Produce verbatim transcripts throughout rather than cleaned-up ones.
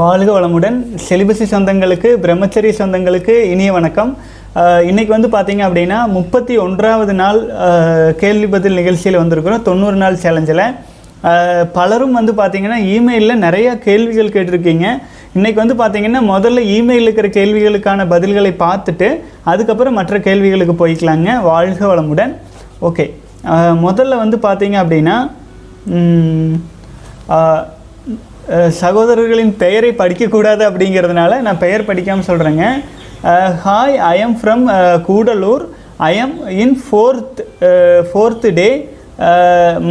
வாழ்க வளமுடன். செலிபசி சொந்தங்களுக்கு, பிரம்மச்சரிய சொந்தங்களுக்கு இனிய வணக்கம். இன்றைக்கி வந்து பார்த்திங்க அப்படின்னா முப்பத்தி ஒன்றாவது நாள் கேள்வி பதில் நிகழ்ச்சியில் வந்திருக்கிறோம். தொண்ணூறு நாள் சேலஞ்சில் பலரும் வந்து பார்த்திங்கன்னா இமெயிலில் நிறையா கேள்விகள் கேட்டிருக்கீங்க. இன்றைக்கி வந்து பார்த்திங்கன்னா முதல்ல இமெயில் இருக்கிற கேள்விகளுக்கான பதில்களை பார்த்துட்டு அதுக்கப்புறம் மற்ற கேள்விகளுக்கு போய்க்கலாங்க. வாழ்க வளமுடன். ஓகே, முதல்ல வந்து பார்த்திங்க அப்படின்னா சகோதரர்களின் பெயரை படிக்கக்கூடாது அப்படிங்கிறதுனால நான் பெயர் படிக்காமல் சொல்கிறேங்க. Hi, I am from Gudalur. I am in fourth fourth day.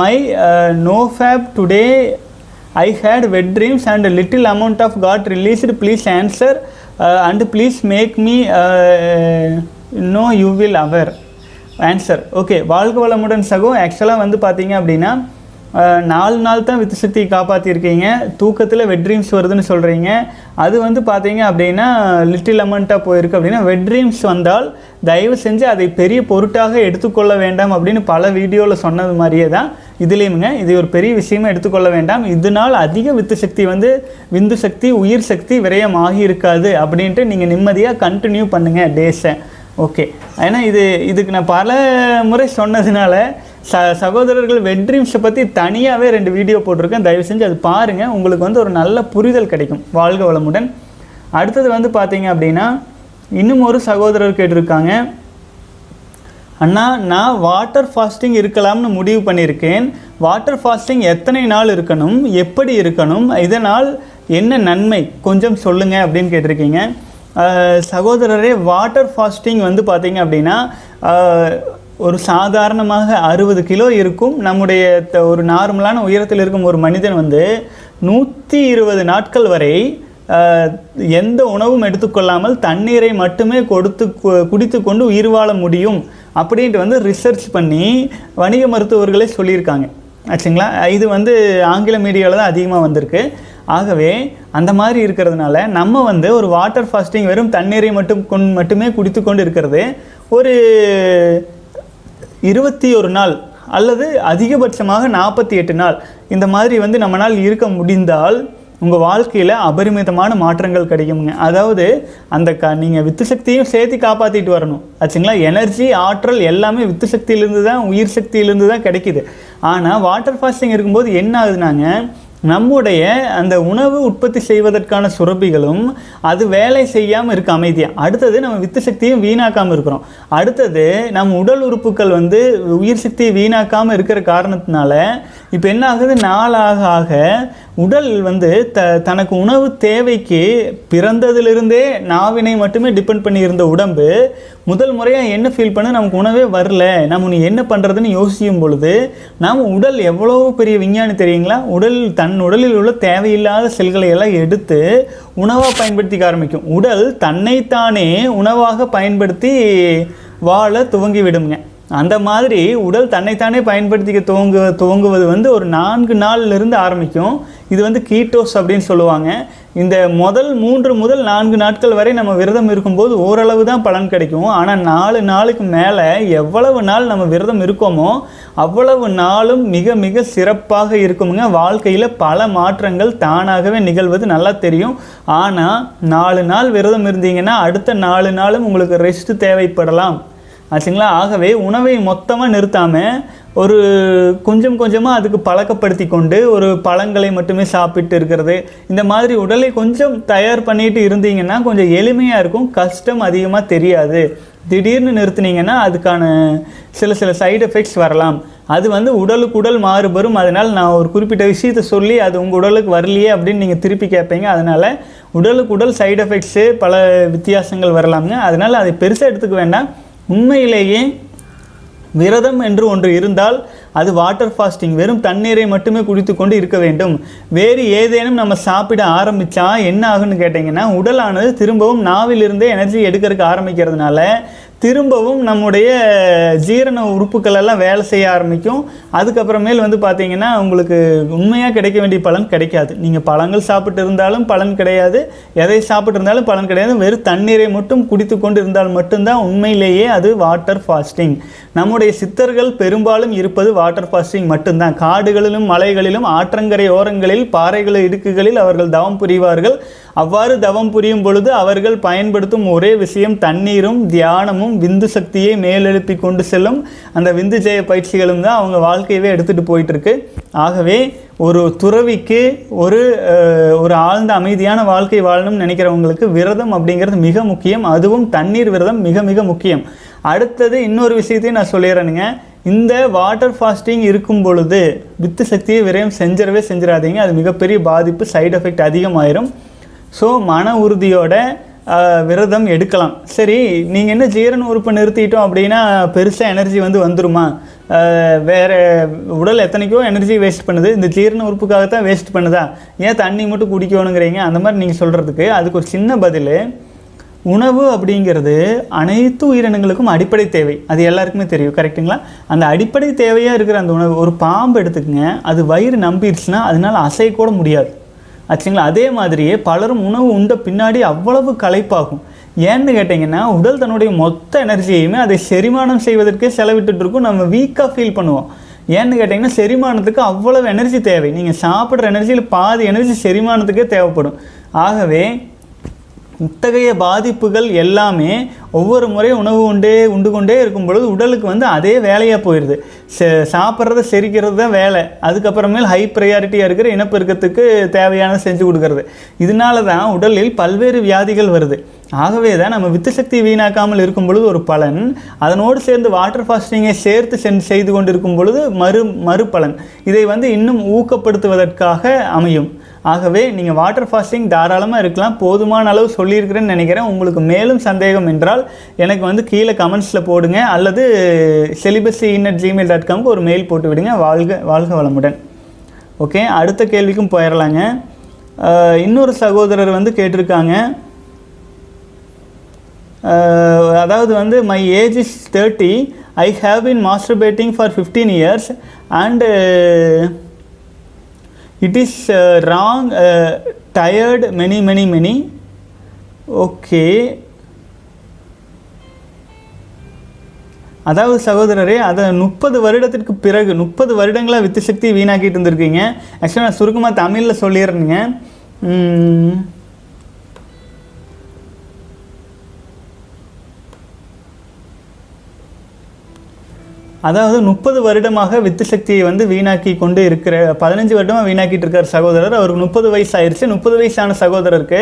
My no fap today. I had wet dreams and little amount of got released. Please answer and please make me know you will our answer. Okay, வாழ்க வளமுடன் சகோ. ஆக்சுவலாக வந்து பார்த்தீங்க அப்படின்னா நாலு நாள் தான் வித்து சக்தியை காப்பாற்றிருக்கீங்க. தூக்கத்தில் வெட் ட்ரீம்ஸ் வருதுன்னு சொல்கிறீங்க. அது வந்து பார்த்தீங்க அப்படின்னா லிட்டில் அமௌண்ட்டாக போயிருக்கு அப்படின்னா வெட் ட்ரீம்ஸ் வந்தால் தயவு செஞ்சு அதை பெரிய பொருட்டாக எடுத்துக்கொள்ள வேண்டாம் அப்படின்னு பல வீடியோவில் சொன்னது மாதிரியே தான் இதுலேயுமுங்க. இது ஒரு பெரிய விஷயமாக எடுத்துக்கொள்ள வேண்டாம். இதனால் அதிக வித்து சக்தி வந்து விந்து சக்தி உயிர் சக்தி விரயம் ஆகியிருக்காது அப்படின்ட்டு நீங்கள் நிம்மதியாக கண்டினியூ பண்ணுங்கள் டேஸை. ஓகே, ஏன்னா இது இதுக்கு நான் பல முறை சொன்னதுனால ச சகோதரர்கள் வெட் ட்ரீம்ஸை பற்றி தனியாகவே ரெண்டு வீடியோ போட்டிருக்கேன். தயவு செஞ்சு அது பாருங்கள், உங்களுக்கு வந்து ஒரு நல்ல புரிதல் கிடைக்கும். வாழ்க வளமுடன். அடுத்தது வந்து பார்த்தீங்க அப்படின்னா இன்னும் ஒரு சகோதரர் கேட்டிருக்காங்க. அண்ணா, நான் வாட்டர் ஃபாஸ்டிங் இருக்கலாம்னு முடிவு பண்ணியிருக்கேன். வாட்டர் ஃபாஸ்டிங் எத்தனை நாள் இருக்கணும், எப்படி இருக்கணும், இதனால் என்ன நன்மை கொஞ்சம் சொல்லுங்கள் அப்படின்னு கேட்டிருக்கீங்க. சகோதரரே, வாட்டர் ஃபாஸ்டிங் வந்து பார்த்திங்க அப்படின்னா ஒரு சாதாரணமாக அறுபது கிலோ இருக்கும் நம்முடைய ஒரு நார்மலான உயரத்தில் இருக்கும் ஒரு மனிதன் வந்து நூற்றி இருபது நாட்கள் வரை எந்த உணவும் எடுத்துக்கொள்ளாமல் தண்ணீரை மட்டுமே கொடுத்து குடித்து கொண்டு உயிர் வாழ முடியும் அப்படின்ட்டு வந்து ரிசர்ச் பண்ணி வணிக மருத்துவர்களே சொல்லியிருக்காங்க ஆச்சுங்களா. இது வந்து ஆங்கில மீடியாவில் தான் அதிகமாக வந்திருக்கு. ஆகவே அந்த மாதிரி இருக்கிறதுனால நம்ம வந்து ஒரு வாட்டர் ஃபாஸ்டிங் வெறும் தண்ணீரை மட்டும் கொண் மட்டுமே குடித்து கொண்டு இருக்கிறது ஒரு இருபத்தி ஒரு நாள் அல்லது அதிகபட்சமாக நாற்பத்தி எட்டு நாள் இந்த மாதிரி வந்து நம்மளால் இருக்க முடிந்தால் உங்கள் வாழ்க்கையில் அபரிமிதமான மாற்றங்கள் கிடைக்குங்க. அதாவது அந்த க நீங்கள் வித்து சக்தியும் சேர்த்து காப்பாற்றிட்டு வரணும் ஆச்சுங்களா. எனர்ஜி ஆற்றல் எல்லாமே வித்து சக்தியிலேருந்து தான் உயிர் சக்தியிலேருந்து தான் கிடைக்கிது. ஆனால் வாட்டர் ஃபாஸ்டிங் இருக்கும்போது என்ன ஆகுதுனாங்க, நம்முடைய அந்த உணவு உற்பத்தி செய்வதற்கான சுரப்பிகளும் அது வேலை செய்யாமல் இருக்க அமைதியாக. அடுத்தது நம்ம வித்து சக்தியும் வீணாக்காமல் இருக்கிறோம். அடுத்தது நம்ம உடல் உறுப்புகள் வந்து உயிர் சக்தியை வீணாக்காமல் இருக்கிற காரணத்தினால இப்போ என்ன ஆகுது, நாளாக ஆக உடல் வந்து த தனக்கு உணவு தேவைக்கு பிறந்ததிலிருந்தே நாவினை மட்டுமே டிபெண்ட் பண்ணியிருந்த உடம்பு முதல் முறையாக என்ன ஃபீல் பண்ண, நமக்கு உணவே வரல, நம்ம நீ என்ன பண்ணுறதுன்னு யோசிக்கும் பொழுது நாம் உடல் எவ்வளோ பெரிய விஞ்ஞானி தெரியுங்களா, உடல் தன் உடலில் உள்ள தேவையில்லாத செல்களை எல்லாம் எடுத்து உணவாக பயன்படுத்திக்க ஆரம்பிக்கும். உடல் தன்னைத்தானே உணவாக பயன்படுத்தி வாழ துவங்கி விடுங்க. அந்த மாதிரி உடல் தன்னைத்தானே பயன்படுத்திக்க துவங்கு துவங்குவது வந்து ஒரு நான்கு நாள்லேருந்து ஆரம்பிக்கும். இது வந்து கீட்டோஸ் அப்படின்னு சொல்லுவாங்க. இந்த முதல் மூன்று முதல் நான்கு நாட்கள் வரை நம்ம விரதம் இருக்கும்போது ஓரளவு தான் பலன் கிடைக்கும். ஆனால் நாலு நாளுக்கு மேலே எவ்வளவு நாள் நம்ம விரதம் இருக்கோமோ அவ்வளவு நாளும் மிக மிக சிறப்பாக இருக்குமுங்க. வாழ்க்கையில் பல மாற்றங்கள் தானாகவே நிகழ்வது நல்லா தெரியும். ஆனால் நாலு நாள் விரதம் இருந்தீங்கன்னா அடுத்த நாலு நாளும் உங்களுக்கு ரெஸ்ட் தேவைப்படலாம் ஆச்சுங்களா. ஆகவே உணவை மொத்தமாக நிறுத்தாமல் ஒரு கொஞ்சம் கொஞ்சமாக அதுக்கு பழக்கப்படுத்தி கொண்டு ஒரு பழங்களை மட்டுமே சாப்பிட்டு இருக்கிறது இந்த மாதிரி உடலை கொஞ்சம் தயார் பண்ணிட்டு இருந்தீங்கன்னா கொஞ்சம் எளிமையாக இருக்கும், கஷ்டம் அதிகமாக தெரியாது. திடீர்னு நிறுத்தினீங்கன்னா அதுக்கான சில சில சைடு எஃபெக்ட்ஸ் வரலாம். அது வந்து உடலுக்கு உடல் மாறுபடும். அதனால் நான் ஒரு குறிப்பிட்ட விஷயத்தை சொல்லி அது உங்கள் உடலுக்கு வரலையே அப்படின்னு நீங்கள் திருப்பி கேட்பீங்க. அதனால் உடலுக்கு உடல் சைடு எஃபெக்ட்ஸு பல வித்தியாசங்கள் வரலாம்ங்க. அதனால் அதை பெருசாக எடுத்துக்க வேண்டாம். உண்மையிலேயே விரதம் என்று ஒன்று இருந்தால் அது வாட்டர் ஃபாஸ்டிங், வெறும் தண்ணீரை மட்டுமே குடித்து கொண்டு இருக்க வேண்டும். வேறு ஏதேனும் நம்ம சாப்பிட ஆரம்பித்தா என்ன ஆகுன்னு கேட்டிங்கன்னா உடலானது திரும்பவும் நாவிலிருந்தே எனர்ஜி எடுக்கிறதுக்கு ஆரம்பிக்கிறதுனால திரும்பவும் நம்முடைய ஜீரண உறுப்புக்கள் எல்லாம் வேலை செய்ய ஆரம்பிக்கும். அதுக்கப்புறமேல் வந்து பார்த்திங்கன்னா உங்களுக்கு உண்மையாக கிடைக்க வேண்டிய பலன் கிடைக்காது. நீங்கள் பழங்கள் சாப்பிட்டு இருந்தாலும் பலன் கிடையாது, எதை சாப்பிட்டு இருந்தாலும் பலன் கிடையாது. வெறும் தண்ணீரை மட்டும் குடித்து கொண்டு இருந்தால் மட்டும்தான் உண்மையிலேயே அது வாட்டர் ஃபாஸ்டிங். நம்முடைய சித்தர்கள் பெரும்பாலும் இருப்பது வாட்டர் ஃபாஸ்டிங் மட்டும்தான். காடுகளிலும் மலைகளிலும் ஆற்றங்கரை ஓரங்களில் பாறைகள் இடுக்குகளில் அவர்கள் தவம் புரிவார்கள். அவ்வாறு தவம் புரியும் பொழுது அவர்கள் பயன்படுத்தும் ஒரே விஷயம் தண்ணீரும் தியானமும் விந்து சக்தியை மேலெழுப்பி கொண்டு செல்லும் அந்த விந்து ஜெய பயிற்சிகளும் தான் அவங்க வாழ்க்கையவே எடுத்துகிட்டு போயிட்டுருக்கு. ஆகவே ஒரு துறவிக்கு ஒரு ஒரு ஆழ்ந்த அமைதியான வாழ்க்கை வாழணும்னு நினைக்கிறவங்களுக்கு விரதம் அப்படிங்கிறது மிக முக்கியம். அதுவும் தண்ணீர் விரதம் மிக மிக முக்கியம். அடுத்தது இன்னொரு விஷயத்தையும் நான் சொல்லிடுறேனுங்க. இந்த வாட்டர் ஃபாஸ்டிங் இருக்கும் பொழுது வித்து சக்தியை விரயம் செஞ்சிடவே செஞ்சிடாதீங்க. அது மிகப்பெரிய பாதிப்பு, சைடு எஃபெக்ட் அதிகமாயிரும். ஸோ மன உறுதியோட விரதம் எடுக்கலாம். சரி, நீங்கள் என்ன ஜீரண உறுப்பை நிறுத்திட்டோம் அப்படின்னா பெருசாக எனர்ஜி வந்து வந்துருமா? வேறு உடல் எத்தனைக்கோ எனர்ஜி வேஸ்ட் பண்ணுது, இந்த ஜீரண உறுப்புக்காகத்தான் வேஸ்ட் பண்ணுதா? ஏன் தண்ணி மட்டும் குடிக்கணுங்கிறீங்க? அந்த மாதிரி நீங்கள் சொல்கிறதுக்கு அதுக்கு ஒரு சின்ன பதில், உணவு அப்படிங்கிறது அனைத்து உயிரினங்களுக்கும் அடிப்படை தேவை. அது எல்லாருக்குமே தெரியும், கரெக்டுங்களா? அந்த அடிப்படை தேவையாக இருக்கிற அந்த உணவு, ஒரு பாம்பு எடுத்துக்கங்க, அது வயிறு நம்பிடுச்சுன்னா அதனால் அசைக்கூட முடியாது, ஆச்சுங்களா? அதே மாதிரியே பலரும் உணவு உண்ட பின்னாடி அவ்வளவு களைப்பாகும். ஏன்னு கேட்டிங்கன்னா உடல் தன்னுடைய மொத்த எனர்ஜியுமே அதை செரிமானம் செய்வதற்கே செலவிட்டுட்டு இருக்கும். நம்ம வீக்காக ஃபீல் பண்ணுவோம். ஏன்னு கேட்டிங்கன்னா செரிமானத்துக்கு அவ்வளவு எனர்ஜி தேவை. நீங்கள் சாப்பிட்ற எனர்ஜியில் பாதி எனர்ஜி செரிமானத்துக்கே தேவைப்படும். ஆகவே இத்தகைய பாதிப்புகள் எல்லாமே ஒவ்வொரு முறையும் உணவு உண்டே உண்டு கொண்டே இருக்கும் பொழுது உடலுக்கு வந்து அதே வேலையாக போயிடுது. ச சாப்பிட்றத செரிக்கிறது தான் வேலை. அதுக்கப்புறமேல் ஹை ப்ரையாரிட்டியாக இருக்கிற இனப்பெருக்கத்துக்கு தேவையான செஞ்சு கொடுக்கறது. இதனால தான் உடலில் பல்வேறு வியாதிகள் வருது. ஆகவே தான் நம்ம வித்து சக்தி வீணாக்காமல் இருக்கும் பொழுது ஒரு பலன், அதனோடு சேர்ந்து வாட்டர் ஃபாஸ்டிங்கை சேர்த்து சென்று செய்து கொண்டு இருக்கும் பொழுது மறு மறுபலன். இதை வந்து இன்னும் ஊக்கப்படுத்துவதற்காக அமையும். ஆகவே நீங்கள் வாட்டர் ஃபாஸ்டிங் தாராளமாக இருக்கலாம். போதுமான அளவு சொல்லியிருக்கிறேன்னு நினைக்கிறேன். உங்களுக்கு மேலும் சந்தேகம் என்றால் எனக்கு வந்து கீழே கமெண்ட்ஸில் போடுங்க, அல்லது celibacy in at Gmail dot காம்க்கு ஒரு மெயில் போட்டு விடுங்க. வாழ்க வாழ்க வளமுடன். ஓகே, அடுத்த கேள்விக்கும் போயிடலாங்க. இன்னொரு சகோதரர் வந்து கேட்டிருக்காங்க, அதாவது வந்து my age is thirty, I have been masturbating for fifteen years and it is uh, wrong uh, tired many many many okay. அதாவது சகோதரரே, அதை முப்பது வருடத்திற்கு பிறகு முப்பது வருடங்களாக வித்து சக்தி வீணாக்கிட்டு இருந்திருக்கீங்க. ஆக்சுவலாக நான் சுருக்கமாக தமிழில் சொல்லிடுறேங்க. அதாவது முப்பது வருடமாக வித்து சக்தியை வந்து வீணாக்கி கொண்டு இருக்கிற, பதினஞ்சு வருடமாக வீணாக்கிட்டு இருக்கிற சகோதரர், அவருக்கு முப்பது வயசு ஆயிடுச்சு. முப்பது வயசான சகோதரருக்கு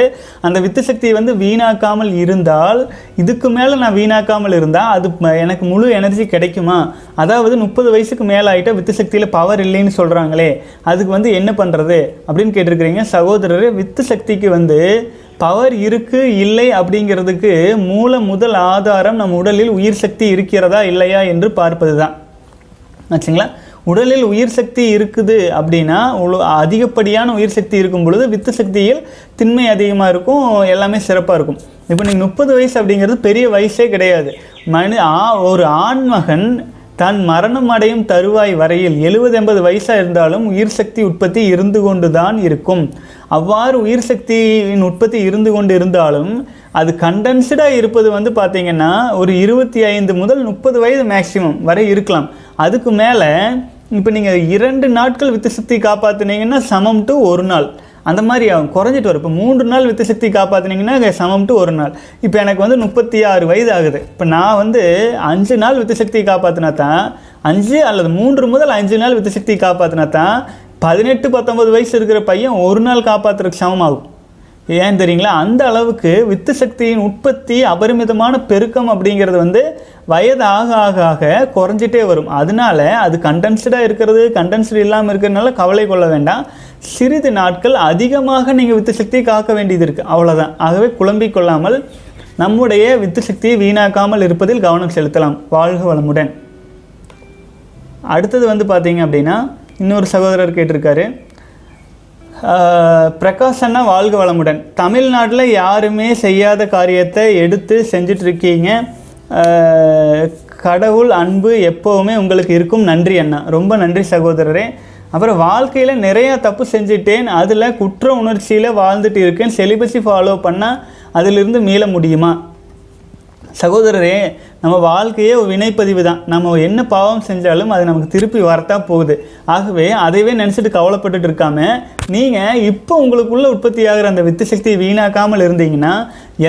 அந்த வித்து சக்தியை வந்து வீணாக்காமல் இருந்தால், இதுக்கு மேலே நான் வீணாக்காமல் இருந்தால் அது எனக்கு முழு எனர்ஜி கிடைக்குமா? அதாவது முப்பது வயசுக்கு மேலே ஆகிட்டால் வித்து சக்தியில் பவர் இல்லைன்னு சொல்கிறாங்களே, அதுக்கு வந்து என்ன பண்ணுறது அப்படின்னு கேட்டிருக்கிறீங்க. சகோதரர், வித்து சக்திக்கு வந்து பவர் இருக்குது இல்லை அப்படிங்கிறதுக்கு மூல முதல் ஆதாரம் நம் உடலில் உயிர் சக்தி இருக்கிறதா இல்லையா என்று பார்ப்பது தான், ஆச்சுங்களா? உடலில் உயிர் சக்தி இருக்குது அப்படின்னா, அதிகப்படியான உயிர் சக்தி இருக்கும் பொழுது வித்து சக்தியில் திண்மை அதிகமாக இருக்கும், எல்லாமே சிறப்பாக இருக்கும். இப்போ நீங்கள் முப்பது வயசு அப்படிங்கிறது பெரிய வயசே கிடையாது. மனு ஆ ஒரு ஆண்மகன் தான் மரணம் அடையும் தருவாய் வரையில் எழுபது எண்பது வயசாக இருந்தாலும் உயிர் சக்தி உற்பத்தி இருந்து கொண்டு தான் இருக்கும். அவ்வாறு உயிர் சக்தியின் உற்பத்தி இருந்து கொண்டு இருந்தாலும் அது கண்டென்ஸ்டாக இருப்பது வந்து பார்த்திங்கன்னா ஒரு இருபத்தி ஐந்து முதல் முப்பது வயது மேக்சிமம் வரை இருக்கலாம். அதுக்கு மேலே இப்போ நீங்கள் இரண்டு நாட்கள் வித்து சக்தி காப்பாற்றினீங்கன்னா சமம் டு ஒரு நாள் அந்த மாதிரி ஆகும், குறைஞ்சிட்டு வரும். இப்போ மூன்று நாள் வித்து சக்தி காப்பாற்றினீங்கன்னா சமம் டு ஒரு நாள். இப்போ எனக்கு வந்து முப்பத்தி ஆறு வயது ஆகுது. இப்போ நான் வந்து அஞ்சு நாள் வித்து சக்தி காப்பாற்றினா தான், அஞ்சு அல்லது மூன்று முதல் அஞ்சு நாள் வித்து சக்தி காப்பாற்றினா தான் பதினெட்டு பத்தொம்பது வயசு இருக்கிற பையன் ஒரு நாள் காப்பாற்றுறதுக்கு சமமாகும். ஏன் தெரியுங்களா? அந்த அளவுக்கு வித்து சக்தியின் உற்பத்தி அபரிமிதமான பெருக்கம் அப்படிங்கிறது வந்து வயது ஆக ஆக ஆக குறைஞ்சிட்டே வரும். அதனால அது கண்டென்ஸ்டாக இருக்கிறது, கண்டென்ஸ்டு இல்லாமல் இருக்கிறதுனால கவலை கொள்ள வேண்டாம். சிறிது நாட்கள் அதிகமாக நீங்கள் வித்து சக்தியை காக்க வேண்டியது இருக்குது, அவ்வளோதான். ஆகவே குழம்பிக் கொள்ளாமல் நம்முடைய வித்து சக்தியை வீணாக்காமல் இருப்பதில் கவனம் செலுத்தலாம். வாழ்க வளமுடன். அடுத்தது வந்து பார்த்தீங்க அப்படின்னா இன்னொரு சகோதரர் கேட்டிருக்காரு, பிரகாஷ் அண்ணா வாழ்க வளமுடன். தமிழ்நாட்டில் யாருமே செய்யாத காரியத்தை எடுத்து செஞ்சிட்ருக்கீங்க. கடவுள் அன்பு எப்போவுமே உங்களுக்கு இருக்கும். நன்றி அண்ணா, ரொம்ப நன்றி சகோதரரே. அப்புறம் வாழ்க்கையில் நிறையா தப்பு செஞ்சுட்டேன், அதில் குற்ற உணர்ச்சியில் வாழ்ந்துட்டு இருக்கேன், செலிபஸி ஃபாலோ பண்ணால் அதிலிருந்து மீள முடியுமா? சகோதரரே, நம்ம வாழ்க்கையே ஒரு வினைப்பதிவு தான். நம்ம என்ன பாவம் செஞ்சாலும் அது நமக்கு திருப்பி வரத்தான் போகுது. ஆகவே அதைவே நினச்சிட்டு கவலைப்பட்டுட்டு இருக்காம நீங்கள் இப்போ உங்களுக்குள்ளே உற்பத்தி ஆகிற அந்த வித்து சக்தியை வீணாக்காமல் இருந்தீங்கன்னா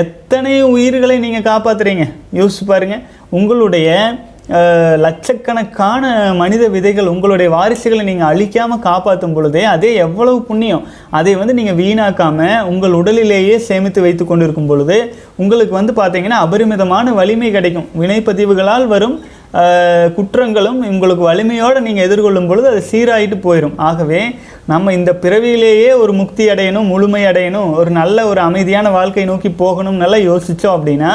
எத்தனை உயிர்களை நீங்கள் காப்பாற்றுறீங்க யோசிச்சு பாருங்கள். உங்களுடைய லட்சக்கணக்கான மனித விதைகள், உங்களுடைய வாரிசுகளை நீங்கள் அழிக்காமல் காப்பாற்றும் பொழுதே அதே எவ்வளவு புண்ணியம். அதை வந்து நீங்கள் வீணாக்காமல் உங்கள் உடலிலேயே சேமித்து வைத்து கொண்டு இருக்கும் பொழுது உங்களுக்கு வந்து பார்த்திங்கன்னா அபரிமிதமான வலிமை கிடைக்கும். வினைப்பதிவுகளால் வரும் குற்றங்களும் உங்களுக்கு வலிமையோடு நீங்கள் எதிர்கொள்ளும் பொழுது அது சீராகிட்டு போயிடும். ஆகவே நம்ம இந்த பிறவியிலேயே ஒரு முக்தி அடையணும், முழுமை அடையணும், ஒரு நல்ல ஒரு அமைதியான வாழ்க்கை நோக்கி போகணும்னால யோசித்தோம் அப்படின்னா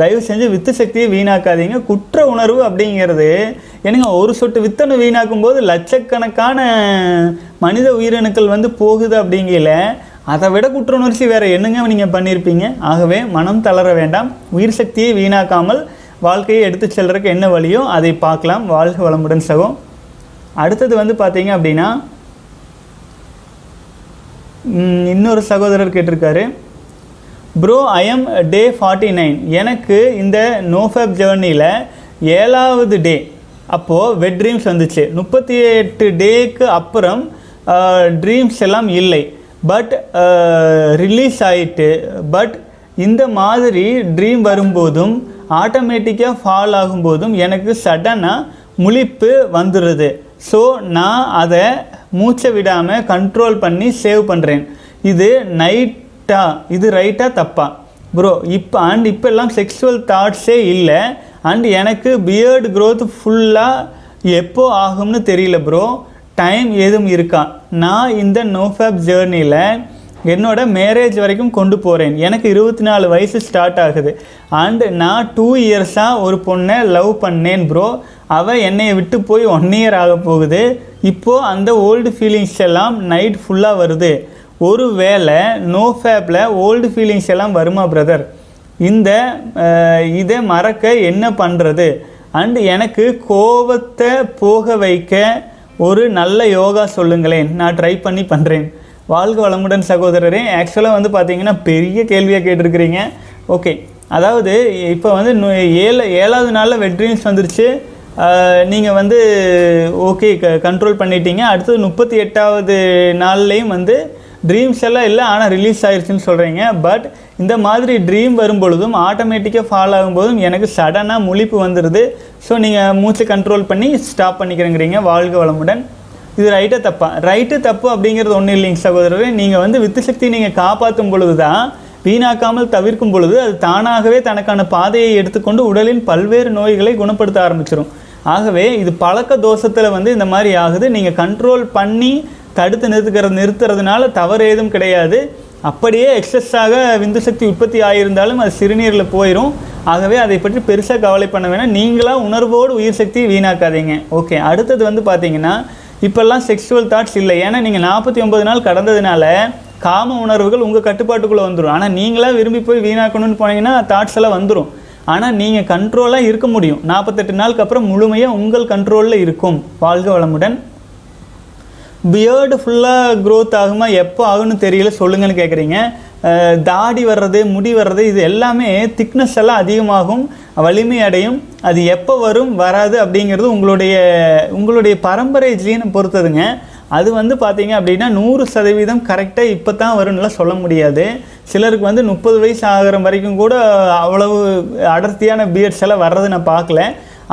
தயவு செஞ்சு வித்து சக்தியை வீணாக்காதீங்க. குற்ற உணர்வு அப்படிங்கிறது என்னங்க, ஒரு சொட்டு வித்தனை வீணாக்கும் போது லட்சக்கணக்கான மனித உயிரணுக்கள் வந்து போகுது அப்படிங்கல, அதை விட குற்ற உணர்ச்சி வேறு என்னங்க நீங்கள் பண்ணியிருப்பீங்க? ஆகவே மனம் தளர வேண்டாம். உயிர் சக்தியை வீணாக்காமல் வாழ்க்கையை எடுத்து செல்றதுக்கு என்ன வழியோ அதை பார்க்கலாம். வாழ்க வளமுடன் சகோ. அடுத்தது வந்து பார்த்தீங்க அப்படின்னா இன்னொரு சகோதரர் கேட்டிருக்காரு, bro I am day forty nine, எனக்கு இந்த நோஃபேப் ஜேர்னியில் ஏழாவது டே அப்போது வெட் ட்ரீம்ஸ் வந்துச்சு. முப்பத்தி எட்டு டேக்கு அப்புறம் ட்ரீம்ஸ் எல்லாம் இல்லை, பட் ரிலீஸ் ஆகிட்டு. பட் இந்த மாதிரி ட்ரீம் வரும்போதும் ஆட்டோமேட்டிக்காக ஃபால் ஆகும்போதும் எனக்கு சடனாக முழிப்பு வந்துடுது. ஸோ நான் அதை மூச்சை விடாமல் கண்ட்ரோல் பண்ணி சேவ் பண்ணுறேன். இது நைட் இது ரைட்டா தப்பா ப்ரோ? இப்போ அண்ட் இப்போ எல்லாம் செக்ஷுவல் தாட்ஸே இல்லை, அண்ட் எனக்கு பியர்டு க்ரோத் ஃபுல்லாக எப்போ ஆகும்னு தெரியல ப்ரோ. டைம் எதுவும் இருக்கா? நான் இந்த நோஃபேப் ஜேர்னியில் என்னோட மேரேஜ் வரைக்கும் கொண்டு போகிறேன். எனக்கு இருபத்தி நாலு வயசு ஸ்டார்ட் ஆகுது, அண்ட் நான் டூ இயர்ஸாக ஒரு பொண்ணை லவ் பண்ணேன் ப்ரோ. அவள் என்னையை விட்டு போய் ஒன் இயர் ஆக போகுது. இப்போது அந்த ஓல்டு ஃபீலிங்ஸ் எல்லாம் நைட் ஃபுல்லாக வருது. ஒரு வேளை நோஃபேப்பில் ஓல்டு ஃபீலிங்ஸ் எல்லாம் வருமா பிரதர்? இந்த இதை மறக்க என்ன பண்ணுறது? அண்ட் எனக்கு கோபத்தை போக வைக்க ஒரு நல்ல யோகா சொல்லுங்களேன், நான் ட்ரை பண்ணி பண்ணுறேன். வாழ்க வளமுடன் சகோதரரே. ஆக்சுவலாக வந்து பார்த்தீங்கன்னா பெரிய கேள்வியாக கேட்டிருக்கிறீங்க. ஓகே, அதாவது இப்போ வந்து ஏழு ஏழாவது நாளில் வெட் ட்ரீம்ஸ் வந்துருச்சு, நீங்கள் வந்து ஓகே க கண்ட்ரோல் பண்ணிட்டீங்க. அடுத்தது முப்பத்தி எட்டாவது நாள்லேயும் வந்து ட்ரீம்ஸ் எல்லாம் இல்லை, ஆனால் ரிலீஸ் ஆயிடுச்சுன்னு சொல்கிறீங்க. பட் இந்த மாதிரி ட்ரீம் வரும்பொழுதும் ஆட்டோமேட்டிக்காக ஃபால் ஆகும்போதும் எனக்கு சடனாக முழிப்பு வந்துடுது. ஸோ நீங்கள் மூச்சை கண்ட்ரோல் பண்ணி ஸ்டாப் பண்ணிக்கிறேங்கிறீங்க. வாழ்க வளமுடன். இது ரைட்டா தப்பா? ரைட்டு தப்பு அப்படிங்கிறது ஒன்றும் இல்லைங்க சகோதரர். நீங்கள் வந்து வித்து சக்தி நீங்கள் காப்பாற்றும் பொழுது தான், வீணாக்காமல் தவிர்க்கும் பொழுது அது தானாகவே தனக்கான பாதையை எடுத்துக்கொண்டு உடலின் பல்வேறு நோய்களை குணப்படுத்த ஆரம்பிச்சிடும். ஆகவே இது பழக்க தோஷத்தில் வந்து இந்த மாதிரி ஆகுது. நீங்கள் கண்ட்ரோல் பண்ணி தடுத்து நிறுத்துக்கிறது நிறுத்துறதுனால தவறு ஏதும் கிடையாது. அப்படியே எக்ஸஸாக விந்து சக்தி உற்பத்தி ஆகியிருந்தாலும் அது சிறுநீரில் போயிடும். ஆகவே அதை பற்றி பெருசாக கவலை பண்ண வேணாம். நீங்களாக உணர்வோடு உயிர் சக்தியை வீணாக்காதீங்க. ஓகே, அடுத்தது வந்து பார்த்தீங்கன்னா இப்போல்லாம் செக்ஷுவல் தாட்ஸ் இல்லை, ஏன்னா நீங்கள் நாற்பத்தி ஒன்பது நாள் கடந்ததுனால காம உணர்வுகள் உங்கள் கட்டுப்பாட்டுக்குள்ளே வந்துடும். ஆனால் நீங்களாக விரும்பி போய் வீணாக்கணும்னு போனீங்கன்னா தாட்ஸ் எல்லாம் வந்துடும். ஆனால் நீங்கள் கண்ட்ரோலாக இருக்க முடியும். நாற்பத்தெட்டு நாளுக்கு அப்புறம் முழுமையாக உங்கள் கண்ட்ரோலில் இருக்கும். வாழ்க வளமுடன். பியர்டு ஃபுல்லாக க்ரோத் ஆகுமா, எப்போ ஆகும்னு தெரியல சொல்லுங்கன்னு கேட்குறீங்க. தாடி வர்றது, முடி வர்றது, இது எல்லாமே திக்னஸ் எல்லாம் அதிகமாகும், வலிமை அடையும். அது எப்போ வரும் வராது அப்படிங்கிறது உங்களுடைய உங்களுடைய பரம்பரை ஜீனை பொறுத்ததுங்க. அது வந்து பார்த்தீங்க அப்படின்னா நூறு சதவீதம் கரெக்டாக இப்போ தான் வரும்னுலாம் சொல்ல முடியாது. சிலருக்கு வந்து முப்பது வயசு ஆகிற வரைக்கும் கூட அவ்வளவு அடர்த்தியான பியர்ட்ஸ் எல்லாம் வர்றது நான் பார்க்கல.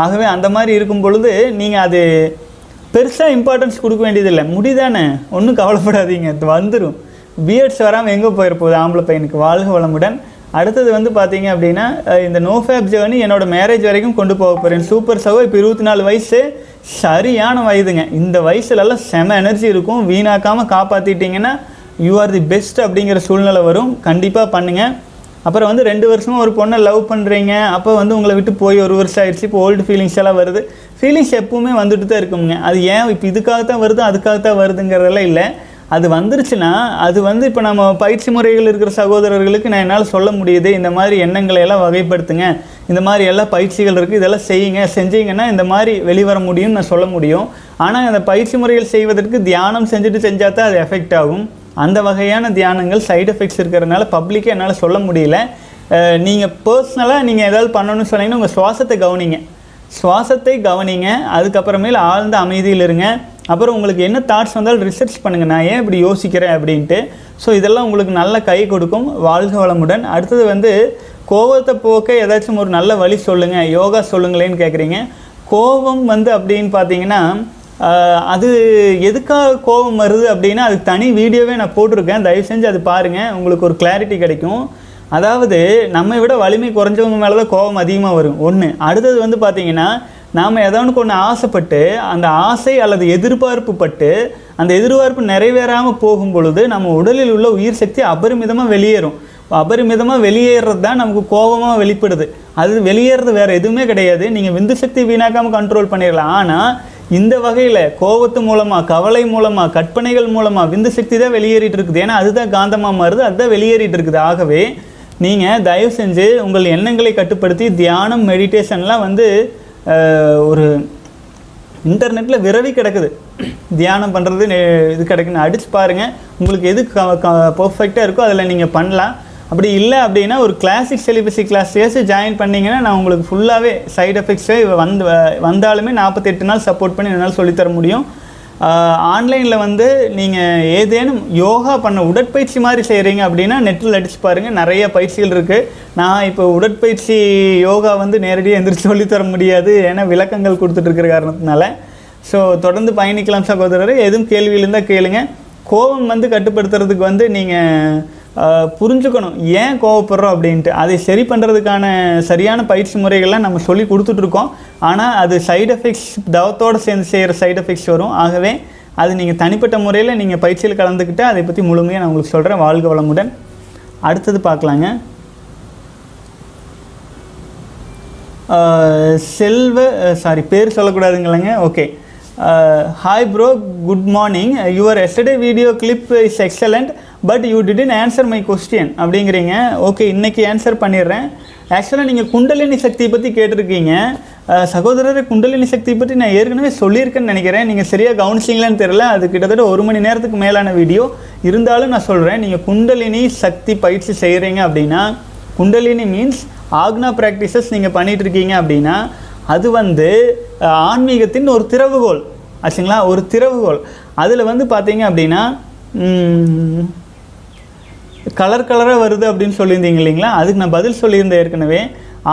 ஆகவே அந்த மாதிரி இருக்கும் பொழுது நீங்கள் அது பெருசாக இம்பார்ட்டன்ஸ் கொடுக்க வேண்டியதில்லை. முடிதானே, ஒன்றும் கவலைப்படாதீங்க, அது வந்துடும். பிஎட்ஸ் வராமல் எங்கே போயிருப்போது ஆம்பளை பையனுக்கு. வாழ்க வளமுடன். அடுத்தது வந்து பார்த்தீங்க அப்படின்னா இந்த நோஃபேப் ஜேர்னி என்னோடய மேரேஜ் வரைக்கும் கொண்டு போக போகிறேன். சூப்பர் சகோ. இப்போ இருபத்தி நாலு வயசு சரியான வயதுங்க. இந்த வயசுலலாம் செம எனர்ஜி இருக்கும். வீணாக்காமல் காப்பாற்றிட்டிங்கன்னா யூ ஆர் தி பெஸ்ட் அப்படிங்கிற சூழ்நிலை வரும். கண்டிப்பாக பண்ணுங்கள். அப்புறம் வந்து ரெண்டு வருஷமாக ஒரு பொண்ணை லவ் பண்ணுறீங்க, அப்போ வந்து உங்களை விட்டு போய் ஒரு வருஷம் ஆயிடுச்சு, இப்போ ஓல்டு ஃபீலிங்ஸ் எல்லாம் வருது. ஃபீலிங்ஸ் எப்பவுமே வந்துட்டு தான் இருக்குங்க. அது ஏன் இப்போ இதுக்காக தான் வருது அதுக்காக தான் வருதுங்கிறதெல்லாம் இல்லை. அது வந்துருச்சுன்னா அது வந்து இப்போ நம்ம பயிற்சி முறைகள் இருக்கிற சகோதரர்களுக்கு நான் என்னால் சொல்ல முடியுது, இந்த மாதிரி எண்ணங்களை எல்லாம் வகைப்படுத்துங்க, இந்த மாதிரி எல்லாம் பயிற்சிகள் இருக்குது, இதெல்லாம் செய்யுங்க, செஞ்சீங்கன்னா இந்த மாதிரி வெளிவர முடியும்னு நான் சொல்ல முடியும். ஆனால் அந்த பயிற்சி முறைகள் செய்வதற்கு தியானம் செஞ்சுட்டு செஞ்சால் தான் அது எஃபெக்ட் ஆகும். அந்த வகையான தியானங்கள் சைடு எஃபெக்ட்ஸ் இருக்கிறதுனால பப்ளிக்காக என்னால் சொல்ல முடியல. நீங்கள் பர்சனலாக நீங்கள் ஏதாவது பண்ணணும்னு சொன்னீங்கன்னா உங்கள் சுவாசத்தை கவனிங்க, சுவாசத்தை கவனிங்க, அதுக்கப்புறமேல ஆழ்ந்த அமைதியில் இருங்க. அப்புறம் உங்களுக்கு என்ன தாட்ஸ் வந்தாலும் ரிசர்ச் பண்ணுங்கள், நான் ஏன் இப்படி யோசிக்கிறேன் அப்படின்ட்டு. ஸோ இதெல்லாம் உங்களுக்கு நல்ல கை கொடுக்கும். வாழ்க வளமுடன். அடுத்தது வந்து கோபத்தை போக்க ஏதாச்சும் ஒரு நல்ல வழி சொல்லுங்கள், யோகா சொல்லுங்களேன்னு கேட்குறீங்க. கோபம் வந்து அப்படின்னு பார்த்தீங்கன்னா அது எதுக்காக கோபம் வருது அப்படின்னா அது தனி வீடியோவே நான் போட்டிருக்கேன், தயவு செஞ்சு அது பாருங்கள், உங்களுக்கு ஒரு கிளாரிட்டி கிடைக்கும். அதாவது நம்மை விட வலிமை குறைஞ்சவங்க மேலே தான் கோபம் அதிகமாக வரும் ஒன்று. அடுத்தது வந்து பார்த்திங்கன்னா நாம் ஏதாவது ஒன்று ஆசைப்பட்டு அந்த ஆசை அல்லது எதிர்பார்ப்பு பட்டு அந்த எதிர்பார்ப்பு நிறைவேறாமல் போகும் பொழுது நம்ம உடலில் உள்ள உயிர் சக்தி அபரிமிதமாக வெளியேறும். அபரிமிதமாக வெளியேறது தான் நமக்கு கோபமாக வெளிப்படுது. அது வெளியேறது வேறு எதுவுமே கிடையாது, நீங்கள் விந்து சக்தி வீணாக்காமல் கண்ட்ரோல் பண்ணிடலாம். ஆனால் இந்த வகையில் கோபத்து மூலமாக, கவலை மூலமாக, கற்பனைகள் மூலமாக விந்து சக்தி தான் வெளியேறிட்டு இருக்குது. ஏன்னா அதுதான் காந்தமாக மாறுது, அதுதான் வெளியேறிட்டு இருக்குது. ஆகவே நீங்கள் தயவு செஞ்சு உங்கள் எண்ணங்களை கட்டுப்படுத்தி தியானம் மெடிடேஷன்லாம் வந்து ஒரு இன்டர்நெட்டில் விரவி கிடக்குது, தியானம் பண்ணுறது இது கிடைக்குன்னு அடித்து பாருங்கள், உங்களுக்கு எது பர்ஃபெக்டாக இருக்கோ அதில் நீங்கள் பண்ணலாம். அப்படி இல்லை அப்படின்னா ஒரு கிளாசிக் செலிபஸி கிளாஸு ஜாயின் பண்ணிங்கன்னா நான் உங்களுக்கு ஃபுல்லாகவே சைடு எஃபெக்ட்ஸே வந்து வந்தாலுமே நாற்பத்தெட்டு நாள் சப்போர்ட் பண்ணி என்னால் சொல்லித்தர முடியும். ஆன்லைனில் வந்து நீங்கள் ஏதேனும் யோகா பண்ண உடற்பயிற்சி மாதிரி செய்கிறீங்க அப்படின்னா நெட்டில் அடித்து பாருங்கள், நிறைய பயிற்சிகள் இருக்குது. நான் இப்போ உடற்பயிற்சி யோகா வந்து நேரடியாக எந்திரிச்சு சொல்லித்தர முடியாது, ஏன்னா விளக்கங்கள் கொடுத்துட்ருக்கிற காரணத்தினால. ஸோ தொடர்ந்து பயணிக்கலாம் சகோதரர். எதுவும் கேள்வியில் இருந்தால் கேளுங்க. கோபம் வந்து கட்டுப்படுத்துறதுக்கு வந்து நீங்கள் புரிஞ்சுக்கணும் ஏன் கோவப்படுறோம் அப்படின்ட்டு, அதை சரி பண்ணுறதுக்கான சரியான பயிற்சி முறைகள்லாம் நம்ம சொல்லி கொடுத்துட்ருக்கோம். ஆனால் அது சைடு எஃபெக்ட்ஸ், தவத்தோடு சேர்ந்து செய்கிற சைடு எஃபெக்ட்ஸ் வரும். ஆகவே அது நீங்கள் தனிப்பட்ட முறையில் நீங்கள் பயிற்சியில் கலந்துக்கிட்டு அதை பற்றி முழுமையாக நான் உங்களுக்கு சொல்கிறேன். வாழ்க வளமுடன். அடுத்தது பார்க்கலாங்க. செல்வ சாரி பேர் சொல்லக்கூடாதுங்களேங்க. Okay. Hi bro, good morning. Your yesterday video clip is excellent but you didn't answer my question அப்படிங்கிறீங்க. ஓகே, இன்றைக்கி ஆன்சர் பண்ணிடுறேன். ஆக்சுவலாக நீங்கள் குண்டலினி சக்தியை பற்றி கேட்டிருக்கீங்க சகோதரரை. குண்டலினி சக்தியை பற்றி நான் ஏற்கனவே சொல்லியிருக்கேன்னு நினைக்கிறேன், நீங்கள் சரியாக கவனிச்சிங்களான்னு தெரில. அது கிட்டத்தட்ட ஒரு மணி நேரத்துக்கு மேலான வீடியோ இருந்தாலும் நான் சொல்கிறேன். நீங்கள் குண்டலினி சக்தி பயிற்சி செய்கிறீங்க அப்படின்னா, குண்டலினி மீன்ஸ் ஆக்னா ப்ராக்டிசஸ் நீங்கள் பண்ணிகிட்ருக்கீங்க அப்படின்னா அது வந்து ஆன்மீகத்தின் ஒரு திறவுகோல் ஆச்சுங்களா, ஒரு திறவுகோல். அதில் வந்து பார்த்தீங்க அப்படின்னா கலர் கலராக வருது அப்படின்னு சொல்லியிருந்தீங்க இல்லைங்களா, அதுக்கு நான் பதில் சொல்லியிருந்தேன் ஏற்கனவே.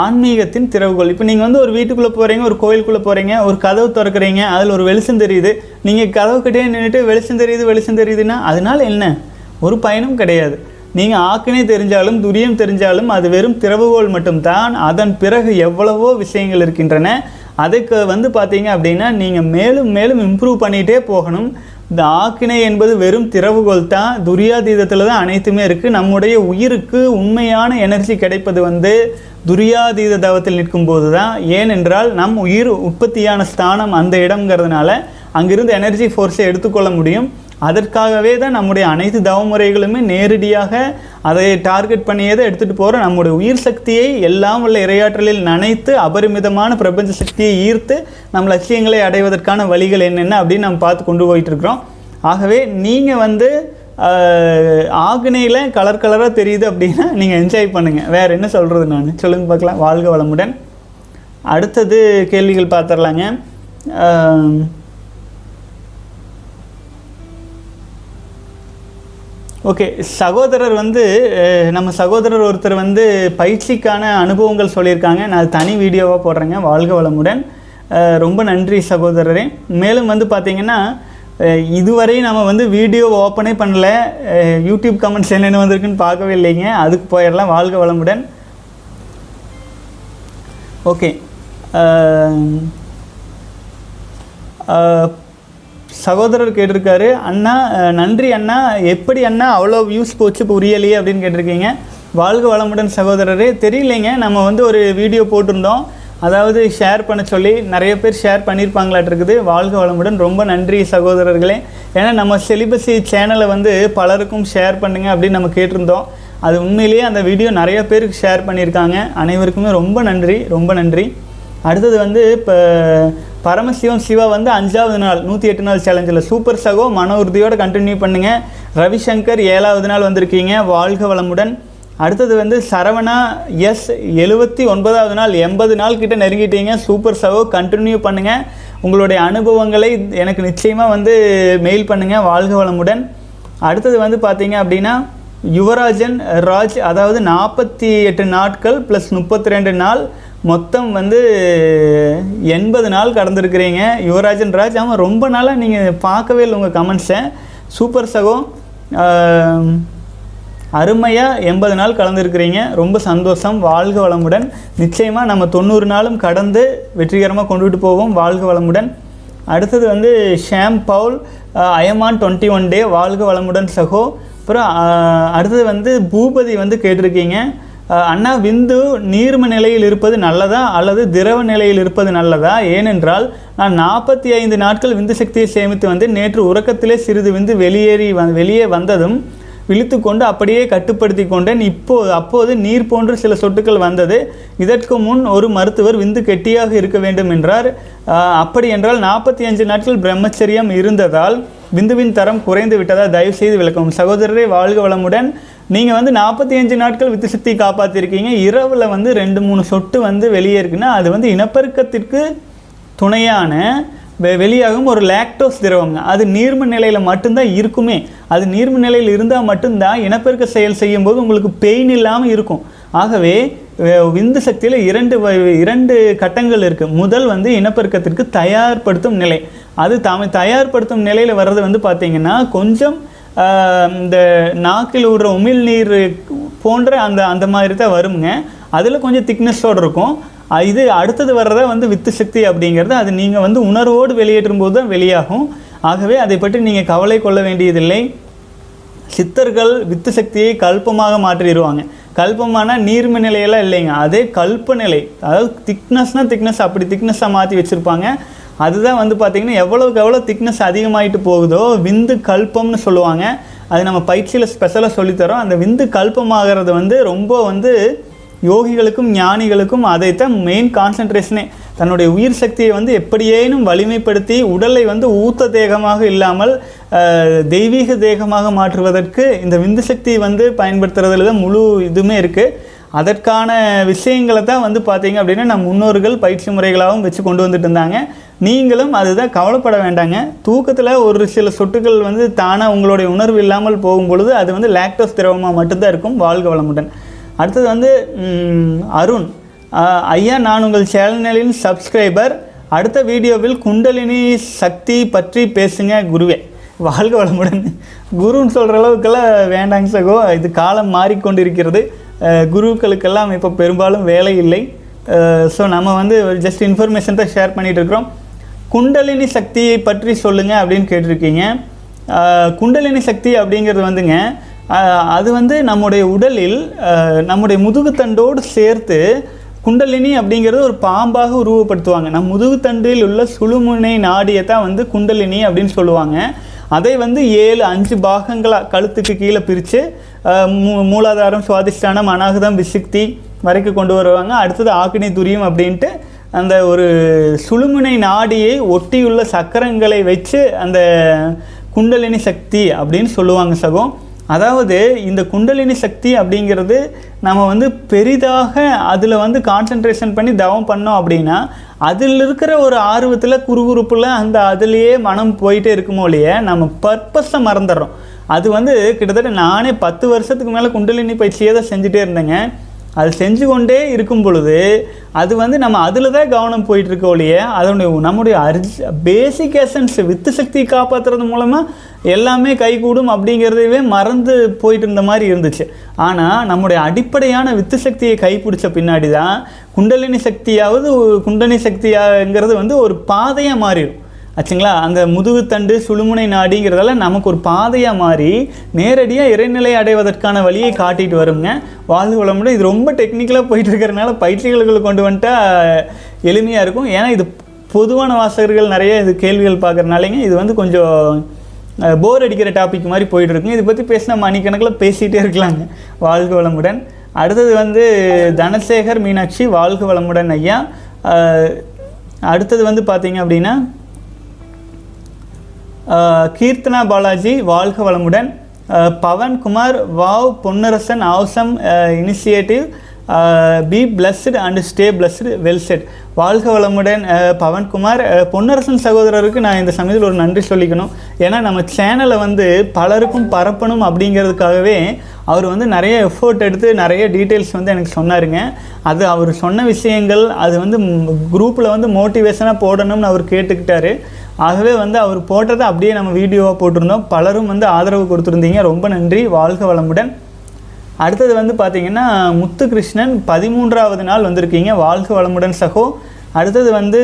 ஆன்மீகத்தின் திறவுகோல். இப்போ நீங்கள் வந்து ஒரு வீட்டுக்குள்ளே போகிறீங்க, ஒரு கோயிலுக்குள்ளே போகிறீங்க, ஒரு கதவு திறக்கிறீங்க, அதில் ஒரு வெளிச்சம் தெரியுது. நீங்கள் கதவுக்கிட்டே நின்றுட்டு வெளிச்சம் தெரியுது வெளிச்சம் தெரியுதுன்னா அதனால் என்ன ஒரு பயனும் கிடையாது. நீங்கள் ஆக்கினை தெரிஞ்சாலும் துரியம் தெரிஞ்சாலும் அது வெறும் திறவுகோல் மட்டும்தான். அதன் பிறகு எவ்வளவோ விஷயங்கள் இருக்கின்றன. அதுக்கு வந்து பார்த்தீங்க அப்படின்னா நீங்கள் மேலும் மேலும் இம்ப்ரூவ் பண்ணிகிட்டே போகணும். இந்த ஆக்கினை என்பது வெறும் திறவுகோல் தான், துரியாதீதத்தில் தான் அனைத்துமே இருக்குது. நம்முடைய உயிருக்கு உண்மையான எனர்ஜி கிடைப்பது வந்து துரியாதீத தவத்தில் நிற்கும்போது தான். ஏனென்றால் நம் உயிர் உற்பத்தியான ஸ்தானம் அந்த இடம்ங்கிறதுனால அங்கிருந்து எனர்ஜி ஃபோர்ஸை எடுத்துக்கொள்ள முடியும். அதற்காகவே தான் நம்முடைய அனைத்து தவமுறைகளுமே நேரடியாக அதை டார்கெட் பண்ணியே தான் எடுத்துகிட்டு போகிறோம். நம்முடைய உயிர் சக்தியை எல்லாம் உள்ள இரையாற்றலில் நனைத்து அபரிமிதமான பிரபஞ்ச சக்தியை ஈர்த்து நம்ம லட்சியங்களை அடைவதற்கான வழிகள் என்னென்ன அப்படின்னு நம்ம பார்த்து கொண்டு போயிட்டுருக்குறோம். ஆகவே நீங்கள் வந்து ஆக்னையில் கலர் கலராக தெரியுது அப்படின்னா நீங்கள் என்ஜாய் பண்ணுங்கள், வேறு என்ன சொல்கிறது நான் சொல்லுங்கள் பார்க்கலாம். வாழ்க வளமுடன். அடுத்தது கேள்விகள் பார்த்துடலாங்க. ஓகே, சகோதரர் வந்து நம்ம சகோதரர் ஒருத்தர் வந்து பயிற்சிக்கான அனுபவங்கள் சொல்லியிருக்காங்க, நான் அது தனி வீடியோவாக போடுறேங்க. வாழ்க வளமுடன். ரொம்ப நன்றி சகோதரரே. மேலும் வந்து பார்த்திங்கன்னா இதுவரை நம்ம வந்து வீடியோ ஓப்பனே பண்ணலை, யூடியூப் கமெண்ட்ஸ் என்னென்ன வந்திருக்குன்னு பார்க்கவே இல்லைங்க, அதுக்கு போயிடலாம். வாழ்க வளமுடன். ஓகே, சகோதரர் கேட்டிருக்காரு, அண்ணா நன்றி அண்ணா, எப்படி அண்ணா அவ்வளோ வியூஸ் போச்சு புரியலையே அப்படின்னு கேட்டிருக்கீங்க. வாழ்க வளமுடன் சகோதரரே. தெரியலைங்க, நம்ம வந்து ஒரு வீடியோ போட்டிருந்தோம், அதாவது ஷேர் பண்ண சொல்லி நிறைய பேர் ஷேர் பண்ணியிருப்பாங்களாட்டு இருக்குது. வாழ்க வளமுடன். ரொம்ப நன்றி சகோதரர்களே. ஏன்னா நம்ம செலிபசி சேனலை வந்து பலருக்கும் ஷேர் பண்ணுங்க அப்படின்னு நம்ம கேட்டிருந்தோம். அது உண்மையிலேயே அந்த வீடியோ நிறைய பேருக்கு ஷேர் பண்ணியிருக்காங்க. அனைவருக்குமே ரொம்ப நன்றி, ரொம்ப நன்றி. அடுத்தது வந்து இப்போ பரமசிவம் சிவா வந்து அஞ்சாவது நாள் நூற்றி எட்டு நாள் சேலஞ்சில் சூப்பர் சகோ, மன உறுதியோடு கண்டினியூ பண்ணுங்கள். ரவிசங்கர் ஏழாவது நாள் வந்திருக்கீங்க, வாழ்க வளமுடன். அடுத்தது வந்து சரவணா எஸ் எழுபத்தி ஒன்பதாவது நாள், எண்பது நாள் கிட்ட நெருங்கிட்டீங்க. சூப்பர் சகோ, கண்டினியூ பண்ணுங்கள். உங்களுடைய அனுபவங்களை எனக்கு நிச்சயமாக வந்து மெயில் பண்ணுங்கள். வாழ்க வளமுடன். அடுத்தது வந்து பார்த்தீங்க அப்படின்னா யுவராஜன் ராஜ், அதாவது நாற்பத்தி எட்டு நாட்கள் ப்ளஸ் முப்பத்தி ரெண்டு நாள், மொத்தம் வந்து எண்பது நாள் கடந்திருக்கிறீங்க யுவராஜன் ராஜ். ஆமாம், ரொம்ப நாளாக நீங்கள் பார்க்கவே இல்லை உங்கள் கமெண்ட்ஸை. சூப்பர் சகோ, அருமையாக எண்பது நாள் கலந்துருக்கிறீங்க, ரொம்ப சந்தோஷம். வாழ்க வளமுடன். நிச்சயமாக நம்ம தொண்ணூறு நாளும் கடந்து வெற்றிகரமாக கொண்டுகிட்டு போவோம். வாழ்க வளமுடன். அடுத்தது வந்து Sham Paul, I am on twenty one day, வாழ்க வளமுடன் சகோ. அப்புறம் அடுத்தது வந்து பூபதி வந்து கேட்டிருக்கீங்க, அண்ணா விந்து நீர்ம நிலையில் இருப்பது நல்லதா அல்லது திரவ நிலையில் இருப்பது நல்லதா? ஏனென்றால் நான் நாற்பத்தி ஐந்து நாட்கள் விந்து சக்தியை சேமித்து வந்து நேற்று உறக்கத்திலே சிறிது விந்து வெளியேறி வ வெளியே வந்ததும் விழித்து கொண்டு அப்படியே கட்டுப்படுத்தி கொண்டேன். இப்போது அப்போது நீர் போன்ற சில சொட்டுக்கள் வந்தது. இதற்கு முன் ஒரு மருத்துவர் விந்து கெட்டியாக இருக்க வேண்டும் என்றார். அப்படி என்றால் நாற்பத்தி அஞ்சு நாட்கள் பிரம்மச்சரியம் இருந்ததால் விந்துவின் தரம் குறைந்து விட்டதா? தயவு செய்து விளக்கவும் சகோதரரை. வாழ்க வளமுடன். நீங்கள் வந்து நாற்பத்தி அஞ்சு நாட்கள் வித்து சக்தி காப்பாற்றிருக்கீங்க. இரவில் வந்து ரெண்டு மூணு சொட்டு வந்து வெளியே இருக்குன்னா அது வந்து இனப்பெருக்கத்திற்கு துணையான வெ வெளியாகும் ஒரு லாக்டோஸ் திரவம். அது நீர்ம நிலையில் மட்டும்தான் இருக்குமே. அது நீர்ம நிலையில் இருந்தால் மட்டும்தான் இனப்பெருக்க செயல் செய்யும்போது உங்களுக்கு பெயின் இல்லாமல் இருக்கும். ஆகவே விந்து சக்தியில் இரண்டு இரண்டு கட்டங்கள் இருக்குது. முதல் வந்து இனப்பெருக்கத்திற்கு தயார்படுத்தும் நிலை. அது தாம தயார்படுத்தும் நிலையில் வர்றது வந்து பார்த்திங்கன்னா கொஞ்சம் இந்த நாக்கில் விடுற உமிழ்நீர் போன்ற அந்த அந்த மாதிரி தான் வருங்க. அதில் கொஞ்சம் திக்னஸோடு இருக்கும். இது அடுத்தது வர்றத வந்து வித்து சக்தி அப்படிங்கிறது அது நீங்கள் வந்து உணர்வோடு வெளியேற்றும் போது தான் வெளியாகும். ஆகவே அதை பற்றி நீங்கள் கவலை கொள்ள வேண்டியதில்லை. சித்தர்கள் வித்து சக்தியை கல்பமாக மாற்றிடுவாங்க. கல்பமான நீர்ம நிலையெல்லாம் இல்லைங்க, அதே கல்ப நிலை. அதாவது திக்னஸ்னால் திக்னஸ் அப்படி திக்னஸாக மாற்றி வச்சுருப்பாங்க. அதுதான் வந்து பார்த்திங்கன்னா எவ்வளோக்கு எவ்வளோ திக்னஸ் அதிகமாகிட்டு போகுதோ விந்து கல்பம்னு சொல்லுவாங்க. அது நம்ம பயிற்சியில் ஸ்பெஷலாக சொல்லித்தரோம். அந்த விந்து கல்பமாகிறது வந்து ரொம்ப வந்து யோகிகளுக்கும் ஞானிகளுக்கும் அதைத்தான் மெயின் கான்சன்ட்ரேஷனே. தன்னுடைய உயிர் சக்தியை வந்து எப்படியேனும் வலிமைப்படுத்தி உடலை வந்து ஊத்த தேகமாக இல்லாமல் தெய்வீக தேகமாக மாற்றுவதற்கு இந்த விந்து சக்தியை வந்து பயன்படுத்துறதுல தான் முழு இதுவுமே இருக்குது. அதற்கான விஷயங்களை தான் வந்து பார்த்திங்க அப்படின்னா நம் முன்னோர்கள் பயிற்சி முறைகளாகவும் வச்சு கொண்டு வந்துட்டு இருந்தாங்க. நீங்களும் அதுதான், கவலைப்பட வேண்டாங்க. தூக்கத்தில் ஒரு சில சொட்டுகள் வந்து தானாக உங்களுடைய உணர்வு இல்லாமல் போகும் பொழுது அது வந்து லாக்டோஸ் திரவமாக மட்டும்தான் இருக்கும். வாழ்க வளமுடன். அடுத்தது வந்து அருண் ஐயா, நான் உங்கள் சேனலின் சப்ஸ்கிரைபர். அடுத்த வீடியோவில் குண்டலினி சக்தி பற்றி பேசுங்க குருவே. வாழ்க வளமுடன். குருன்னு சொல்கிற அளவுக்கெல்லாம் வேண்டாங்க சகோ, இது காலம் மாறிக்கொண்டிருக்கிறது. குருக்களுக்கெல்லாம் இப்போ பெரும்பாலும் வேலை இல்லை. ஸோ நம்ம வந்து ஜஸ்ட் இன்ஃபர்மேஷன் தான் ஷேர் பண்ணிகிட்ருக்குறோம். குண்டலினி சக்தியை பற்றி சொல்லுங்கள் அப்படின்னு கேட்டிருக்கீங்க. குண்டலினி சக்தி அப்படிங்கிறது வந்துங்க, அது வந்து நம்முடைய உடலில் நம்முடைய முதுகுத்தண்டோடு சேர்த்து குண்டலினி அப்படிங்கிறது ஒரு பாம்பாக உருவப்படுத்துவாங்க. நம் முதுகுத்தண்டில் உள்ள சுழுமுனை நாடியை தான் வந்து குண்டலினி அப்படின்னு சொல்லுவாங்க. அதை வந்து ஏழு அஞ்சு பாகங்களாக கழுத்துக்கு கீழே பிரித்து மூ மூலாதாரம் சுவாதிஷ்டானம் அநாகதம் விசுக்தி வரைக்கும் கொண்டு வருவாங்க. அடுத்தது ஆக்னி துரியம் அப்படின்ட்டு அந்த ஒரு சுழுமுனை நாடியை ஒட்டியுள்ள சக்கரங்களை வச்சு அந்த குண்டலினி சக்தி அப்படின்னு சொல்லுவாங்க சகோ. அதாவது இந்த குண்டலினி சக்தி அப்படிங்கிறது நம்ம வந்து பெரிதாக அதில் வந்து கான்சன்ட்ரேஷன் பண்ணி தவம் பண்ணோம் அப்படின்னா அதில் இருக்கிற ஒரு ஆர்வத்தில் குறுகுறுப்பில் அந்த அதுலேயே மனம் போயிட்டே இருக்குமோ இல்லையே, நம்ம பர்பஸை மறந்துடுறோம். அது வந்து கிட்டத்தட்ட நானே பத்து வருஷத்துக்கு மேலே குண்டலினி பயிற்சியே தான் செஞ்சுட்டே இருந்தேங்க. அது செஞ்சு கொண்டே இருக்கும் பொழுது அது வந்து நம்ம அதில் தான் கவனம் போயிட்டுருக்க ஒழிய அதனுடைய நம்முடைய அர்ஜ் பேசிக் எசன்ஸ் வித்து சக்தி காப்பாற்றுறது மூலமாக எல்லாமே கைகூடும் அப்படிங்கிறதவே மறந்து போயிட்டு இருந்த மாதிரி இருந்துச்சு. ஆனால் நம்முடைய அடிப்படையான வித்து சக்தியை கைப்பிடிச்ச பின்னாடி தான் குண்டலினி சக்தியாவது குண்டலினி சக்தியாங்கிறது வந்து ஒரு பாதையாக மாறிடும். ஆச்சுங்களா. அந்த முதுகுத்தண்டு சுழுமுனை நாடிங்கிறதால நமக்கு ஒரு பாதையாக மாறி நேரடியாக இறைநிலை அடைவதற்கான வழியை காட்டிட்டு வருங்க. வாழ்வு வளமுடன். இது ரொம்ப டெக்னிக்கலாக போயிட்டு இருக்கிறதுனால பயிற்சிகளுக்குள்ளே கொண்டு வந்துட்டா எளிமையாக இருக்கும். ஏன்னா இது பொதுவான வாசகர்கள் நிறைய இது கேள்விகள் பார்க்குறனாலேங்க இது வந்து கொஞ்சம் போர் அடிக்கிற டாபிக் மாதிரி போயிட்டுருக்குங்க. இதை பற்றி பேசினா மணிக்கணக்கில் பேசிகிட்டே இருக்கலாங்க. வாழ்க வளமுடன். அடுத்தது வந்து தனசேகர் மீனாட்சி, வாழ்க வளமுடன் ஐயா. அடுத்தது வந்து பார்த்தீங்க அப்படின்னா கீர்த்தனா பாலாஜி, வாழ்க வளமுடன். Pavankumar, wow Ponnarasan, awesome initiative, be blessed and stay blessed, well said. வாழ்க வளமுடன் பவன்குமார். பொன்னரசன் சகோதரருக்கு நான் இந்த சமயத்தில் ஒரு நன்றி சொல்லிக்கணும். ஏன்னா நம்ம சேனலை வந்து பலருக்கும் பரப்பணும் அப்படிங்கிறதுக்காகவே அவர் வந்து நிறைய எஃபோர்ட் எடுத்து நிறைய டீட்டெயில்ஸ் வந்து எனக்கு சொன்னாருங்க. அது அவர் சொன்ன விஷயங்கள் அது வந்து குரூப்பில் வந்து மோட்டிவேஷனாக போடணும்னு அவர் கேட்டுக்கிட்டாரு. ஆகவே வந்து அவர் போட்டதை அப்படியே நம்ம வீடியோவாக போட்டிருந்தோம். பலரும் வந்து ஆதரவு கொடுத்துருந்தீங்க. ரொம்ப நன்றி. வாழ்க வளமுடன். அடுத்தது வந்து பார்த்திங்கன்னா முத்துகிருஷ்ணன், பதிமூன்றாவது நாள் வந்திருக்கீங்க. வாழ்க வளமுடன் சகோ. அடுத்தது வந்து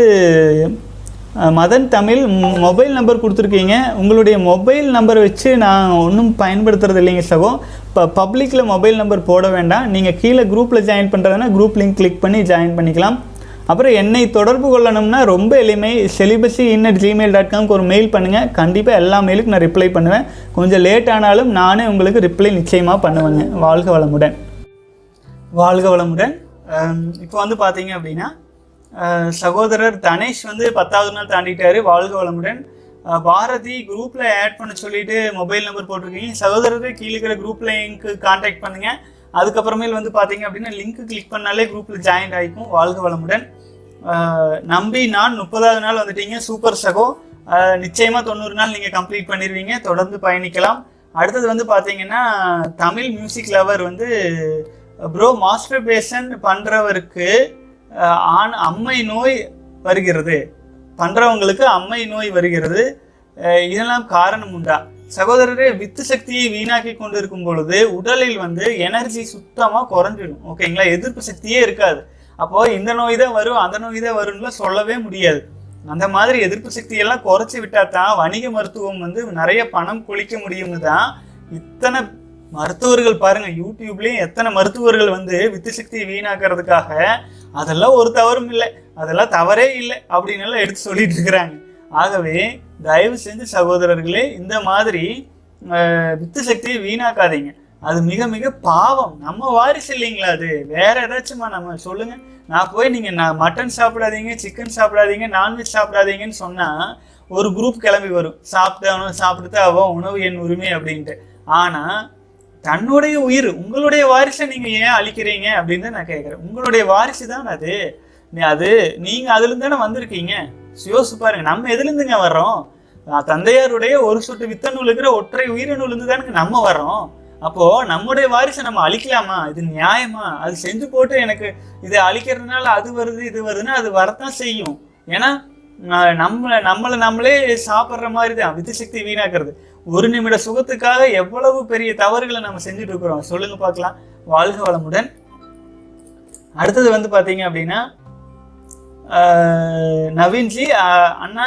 மதன் தமிழ், மொபைல் நம்பர் கொடுத்துருக்கீங்க. உங்களுடைய மொபைல் நம்பர் வச்சு நான் ஒன்றும் பயன்படுத்துறது இல்லைங்க சகோ. இப்போ பப்ளிக்கில் மொபைல் நம்பர் போட வேண்டாம். நீங்கள் கீழே குரூப்பில் ஜாயின் பண்ணுறதுனா குரூப் லிங்க் கிளிக் பண்ணி ஜாயின் பண்ணிக்கலாம். அப்புறம் என்னை தொடர்பு கொள்ளணும்னா ரொம்ப எளிமை, celibacy in at Gmail dot காம்க்கு ஒரு மெயில் பண்ணுங்கள். கண்டிப்பாக எல்லா மெயிலுக்கும் நான் ரிப்ளை பண்ணுவேன். கொஞ்சம் லேட் ஆனாலும் நானே உங்களுக்கு ரிப்ளை நிச்சயமாக பண்ணுவேங்க. வாழ்க வளமுடன். வாழ்க வளமுடன். இப்போ வந்து பார்த்தீங்க அப்படின்னா சகோதரர் தனேஷ் வந்து பத்தாவது நாள் தாண்டிட்டாரு. வாழ்க வளமுடன். பாரதி குரூப்பில் ஆட் பண்ண சொல்லிவிட்டு மொபைல் நம்பர் போட்டிருக்கீங்க. சகோதரர் கீழே இருக்கிற குரூப் லிங்க்கு கான்டாக்ட் பண்ணுங்கள். அதுக்கப்புறமேல் வந்து பார்த்தீங்க அப்படின்னா லிங்க்கு கிளிக் பண்ணாலே குரூப்பில் ஜாயின் ஆகிக்கும். வாழ்க வளமுடன். நம்பி நான் முப்பதாவது நாள் வந்துட்டீங்க. சூப்பர் சகோ. நிச்சயமாக தொண்ணூறு நாள் நீங்கள் கம்ப்ளீட் பண்ணிடுவீங்க. தொடர்ந்து பயணிக்கலாம். அடுத்தது வந்து பார்த்தீங்கன்னா தமிழ் மியூசிக் லவர் வந்து ப்ரோ, மாஸ்டர்பேஷன் பண்ணுறவருக்கு ஆண் அம்மை நோய் வருகிறது பண்ணுறவங்களுக்கு அம்மை நோய் வருகிறது இதெல்லாம் காரணம் உண்டா? சகோதரரே, வித்து சக்தியை வீணாக்கி கொண்டு இருக்கும் பொழுது உடலில் வந்து எனர்ஜி சுத்தமாக குறைஞ்சிடும். ஓகேங்களா, எதிர்ப்பு சக்தியே இருக்காது. அப்போது இந்த நோய் தான் வரும் அந்த நோய் தான் வரும்லாம் சொல்லவே முடியாது. அந்த மாதிரி எதிர்ப்பு சக்தியெல்லாம் குறைச்சி விட்டால் தான் வணிக மருத்துவம் வந்து நிறைய பணம் கொளிக்க முடியும்னு தான் இத்தனை மருத்துவர்கள் பாருங்கள். யூடியூப்லேயும் எத்தனை மருத்துவர்கள் வந்து வித்து சக்தியை வீணாக்கிறதுக்காக அதெல்லாம் ஒரு தவறும் இல்லை, அதெல்லாம் தவறே இல்லை அப்படின்னு எல்லாம் எடுத்து சொல்லிட்டு இருக்கிறாங்க. ஆகவே தயவு செஞ்சு சகோதரர்களே, இந்த மாதிரி வித்து சக்தியை வீணாக்காதீங்க. அது மிக மிக பாவம். நம்ம வாரிசு இல்லைங்களா, அது வேற ஏதாச்சும்மா நம்ம சொல்லுங்க. நான் போய் நீங்கள் நான் மட்டன் சாப்பிடாதீங்க, சிக்கன் சாப்பிடாதீங்க, நான்வெஜ் சாப்பிடாதீங்கன்னு சொன்னால் ஒரு குரூப் கிளம்பி வரும். சாப்பிட்டாவணும், சாப்பிட்டுதான் ஆகும், உணவு என் உரிமை அப்படின்ட்டு. ஆனால் தன்னுடைய உயிர், உங்களுடைய வாரிசை நீங்கள் ஏன் அழிக்கிறீங்க அப்படின்னு தான் நான் கேட்குறேன். உங்களுடைய வாரிசு தான் அது, அது நீங்கள் அதுலேருந்தானே வந்திருக்கீங்க. யோசிச்சு பாருங்க, நம்ம எதுலேருந்துங்க வர்றோம்? தந்தையாருடைய ஒரு சொட்டு வித்தணுள் இருக்கிற ஒற்றை உயிரணுலேருந்து தானுங்க நம்ம வர்றோம். அப்போது நம்முடைய வாரிசை நம்ம அழிக்கலாமா? இது நியாயமா? அது செஞ்சு போட்டு எனக்கு இதை அழிக்கிறதுனால அது வருது இது வருதுன்னா அது வரத்தான் செய்யும். ஏன்னா நம்மளை நம்மளை நம்மளே சாப்பிட்ற மாதிரி தான் வித்து சக்தி வீணாக்குறது. ஒரு நிமிட சுகத்துக்காக எவ்வளவு பெரிய தவறுகளை நம்ம செஞ்சுட்டு இருக்கிறோம் சொல்லுங்க பார்க்கலாம். வாழ்க வளமுடன். அடுத்தது வந்து பார்த்தீங்க அப்படின்னா நவீன்ஜி அண்ணா,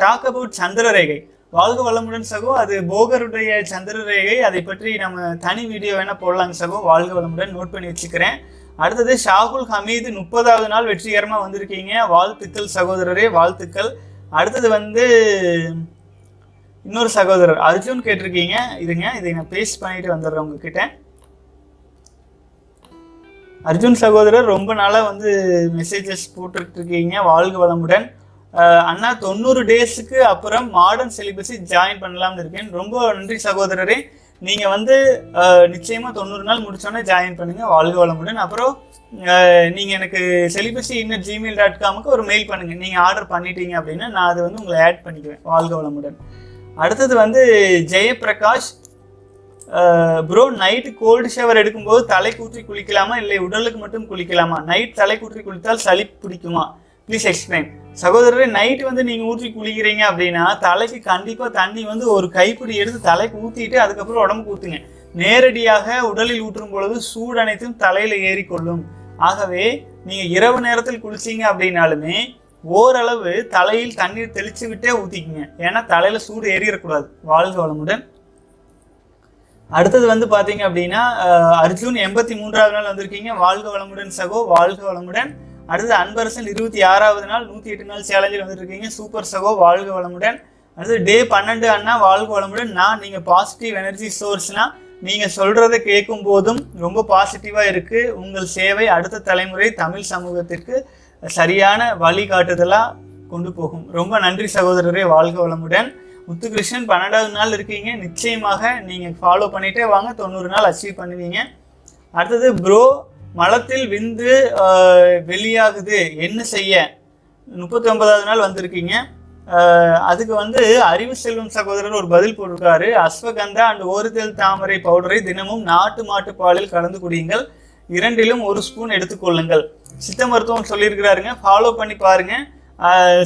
டாக் அபவுட் சந்திரரேகை. வாழ்க வளமுடன் சகோ. அது போகருடைய சந்திரரேகை, அதை பற்றி நம்ம தனி வீடியோ வேணால் போடலாங்க சகோ. வாழ்க வளமுடன். நோட் பண்ணி வச்சுக்கிறேன். அடுத்தது ஷாகுல் ஹமீது, முப்பதாவது நாள் வெற்றிகரமாக வந்திருக்கீங்க. வாழ்த்துக்கள் சகோதரரே, வாழ்த்துக்கள். அடுத்தது வந்து இன்னொரு சகோதரர் அர்ஜுன் கேட்டிருக்கீங்க. இதுங்க, இதை நான் பேஸ்ட் பண்ணிட்டு வந்துடுறேன் உங்ககிட்ட. அர்ஜுன் சகோதரர் ரொம்ப நாளாக வந்து மெசேஜஸ் போட்டுருக்கீங்க. வாழ்க வளமுடன் அண்ணா. தொண்ணூறு டேஸுக்கு அப்புறம் மாடர்ன் சிலிபஸை ஜாயின் பண்ணலாம்னு இருக்கேன். ரொம்ப நன்றி சகோதரரே. நீங்கள் வந்து நிச்சயமாக தொண்ணூறு நாள் முடித்தோன்னே ஜாயின் பண்ணுங்கள். வாழ்க வளமுடன். அப்புறம் நீங்கள் எனக்கு செலிபஸி இன்னட் ஜிமெயில் டாட் காமுக்கு ஒரு மெயில் பண்ணுங்கள். நீங்கள் ஆர்டர் பண்ணிட்டீங்க அப்படின்னா நான் அது வந்து உங்களை ஆட் பண்ணிக்குவேன். வாழ்க வளமுடன். அடுத்தது வந்து Jayaprakash bro, night cold shower எடுக்கும்போது தலை கூற்றி குளிக்கலாமா இல்லை உடலுக்கு மட்டும் குளிக்கலாமா? நைட் தலை கூற்றி குளித்தால் சளி பிடிக்குமா? Please explain. சகோதரரே, நைட்டு வந்து நீங்கள் ஊற்றி குளிக்கிறீங்க அப்படின்னா தலைக்கு கண்டிப்பாக தண்ணி வந்து ஒரு கைப்பிடி எடுத்து தலைக்கு ஊற்றிட்டு அதுக்கப்புறம் உடம்புக்கு ஊற்றுங்க. நேரடியாக உடலில் ஊற்றும் பொழுது சூடு அனைத்தும் தலையில் ஏறிக்கொள்ளும். ஆகவே நீங்கள் இரவு நேரத்தில் குளிச்சிங்க அப்படின்னாலுமே ஓரளவு தலையில் தண்ணீர் தெளிச்சு விட்டே ஊற்றிக்குங்க, ஏன்னா தலையில் சூடு ஏறிடக்கூடாது. வாழ்க வளமுடன். அடுத்தது வந்து பார்த்தீங்க அப்படின்னா அர்ஜுன் எண்பத்தி மூன்றாவது நாள் வந்திருக்கீங்க, வாழ்க வளமுடன் சகோ, வாழ்க வளமுடன். அடுத்தது அன்பரசன் இருபத்தி ஆறாவது நாள் நூற்றி எட்டு நாள் சேலஞ்சில் வந்துருக்கீங்க, சூப்பர் சகோ, வாழ்க வளமுடன். அடுத்தது டே பன்னெண்டு அண்ணா, வாழ்க வளமுடன். நான் நீங்கள் பாசிட்டிவ் எனர்ஜி சோர்ஸ்னால் நீங்கள் சொல்கிறத கேட்கும் போதும் ரொம்ப பாசிட்டிவாக இருக்குது. உங்கள் சேவை அடுத்த தலைமுறை தமிழ் சமூகத்திற்கு சரியான வழிகாட்டுதலாக கொண்டு போகும். ரொம்ப நன்றி சகோதரரே, வாழ்க வளமுடன். முத்துகிருஷ்ணன் பன்னெண்டாவது நாள் இருக்கீங்க, நிச்சயமாக நீங்கள் ஃபாலோ பண்ணிகிட்டே வாங்க, தொண்ணூறு நாள் அச்சீவ் பண்ணுவீங்க. அடுத்தது ப்ரோ, மலத்தில் விந்து வெளியாகுது என்ன செய்ய, முப்பத்தி ஒன்பதாவது நாள் வந்திருக்கீங்க. அதுக்கு வந்து அறிவு செல்வம் சகோதரர் ஒரு பதில் போட்டிருக்காரு, அஸ்வகந்தா அண்ட் ஓரிதழ் தாமரை பவுடரை தினமும் நாட்டு மாட்டு பாலில் கலந்து குடியுங்கள், இரண்டிலும் ஒரு ஸ்பூன் எடுத்துக்கொள்ளுங்கள். சித்த மருத்துவம் சொல்லியிருக்கிறாருங்க, ஃபாலோ பண்ணி பாருங்கள்.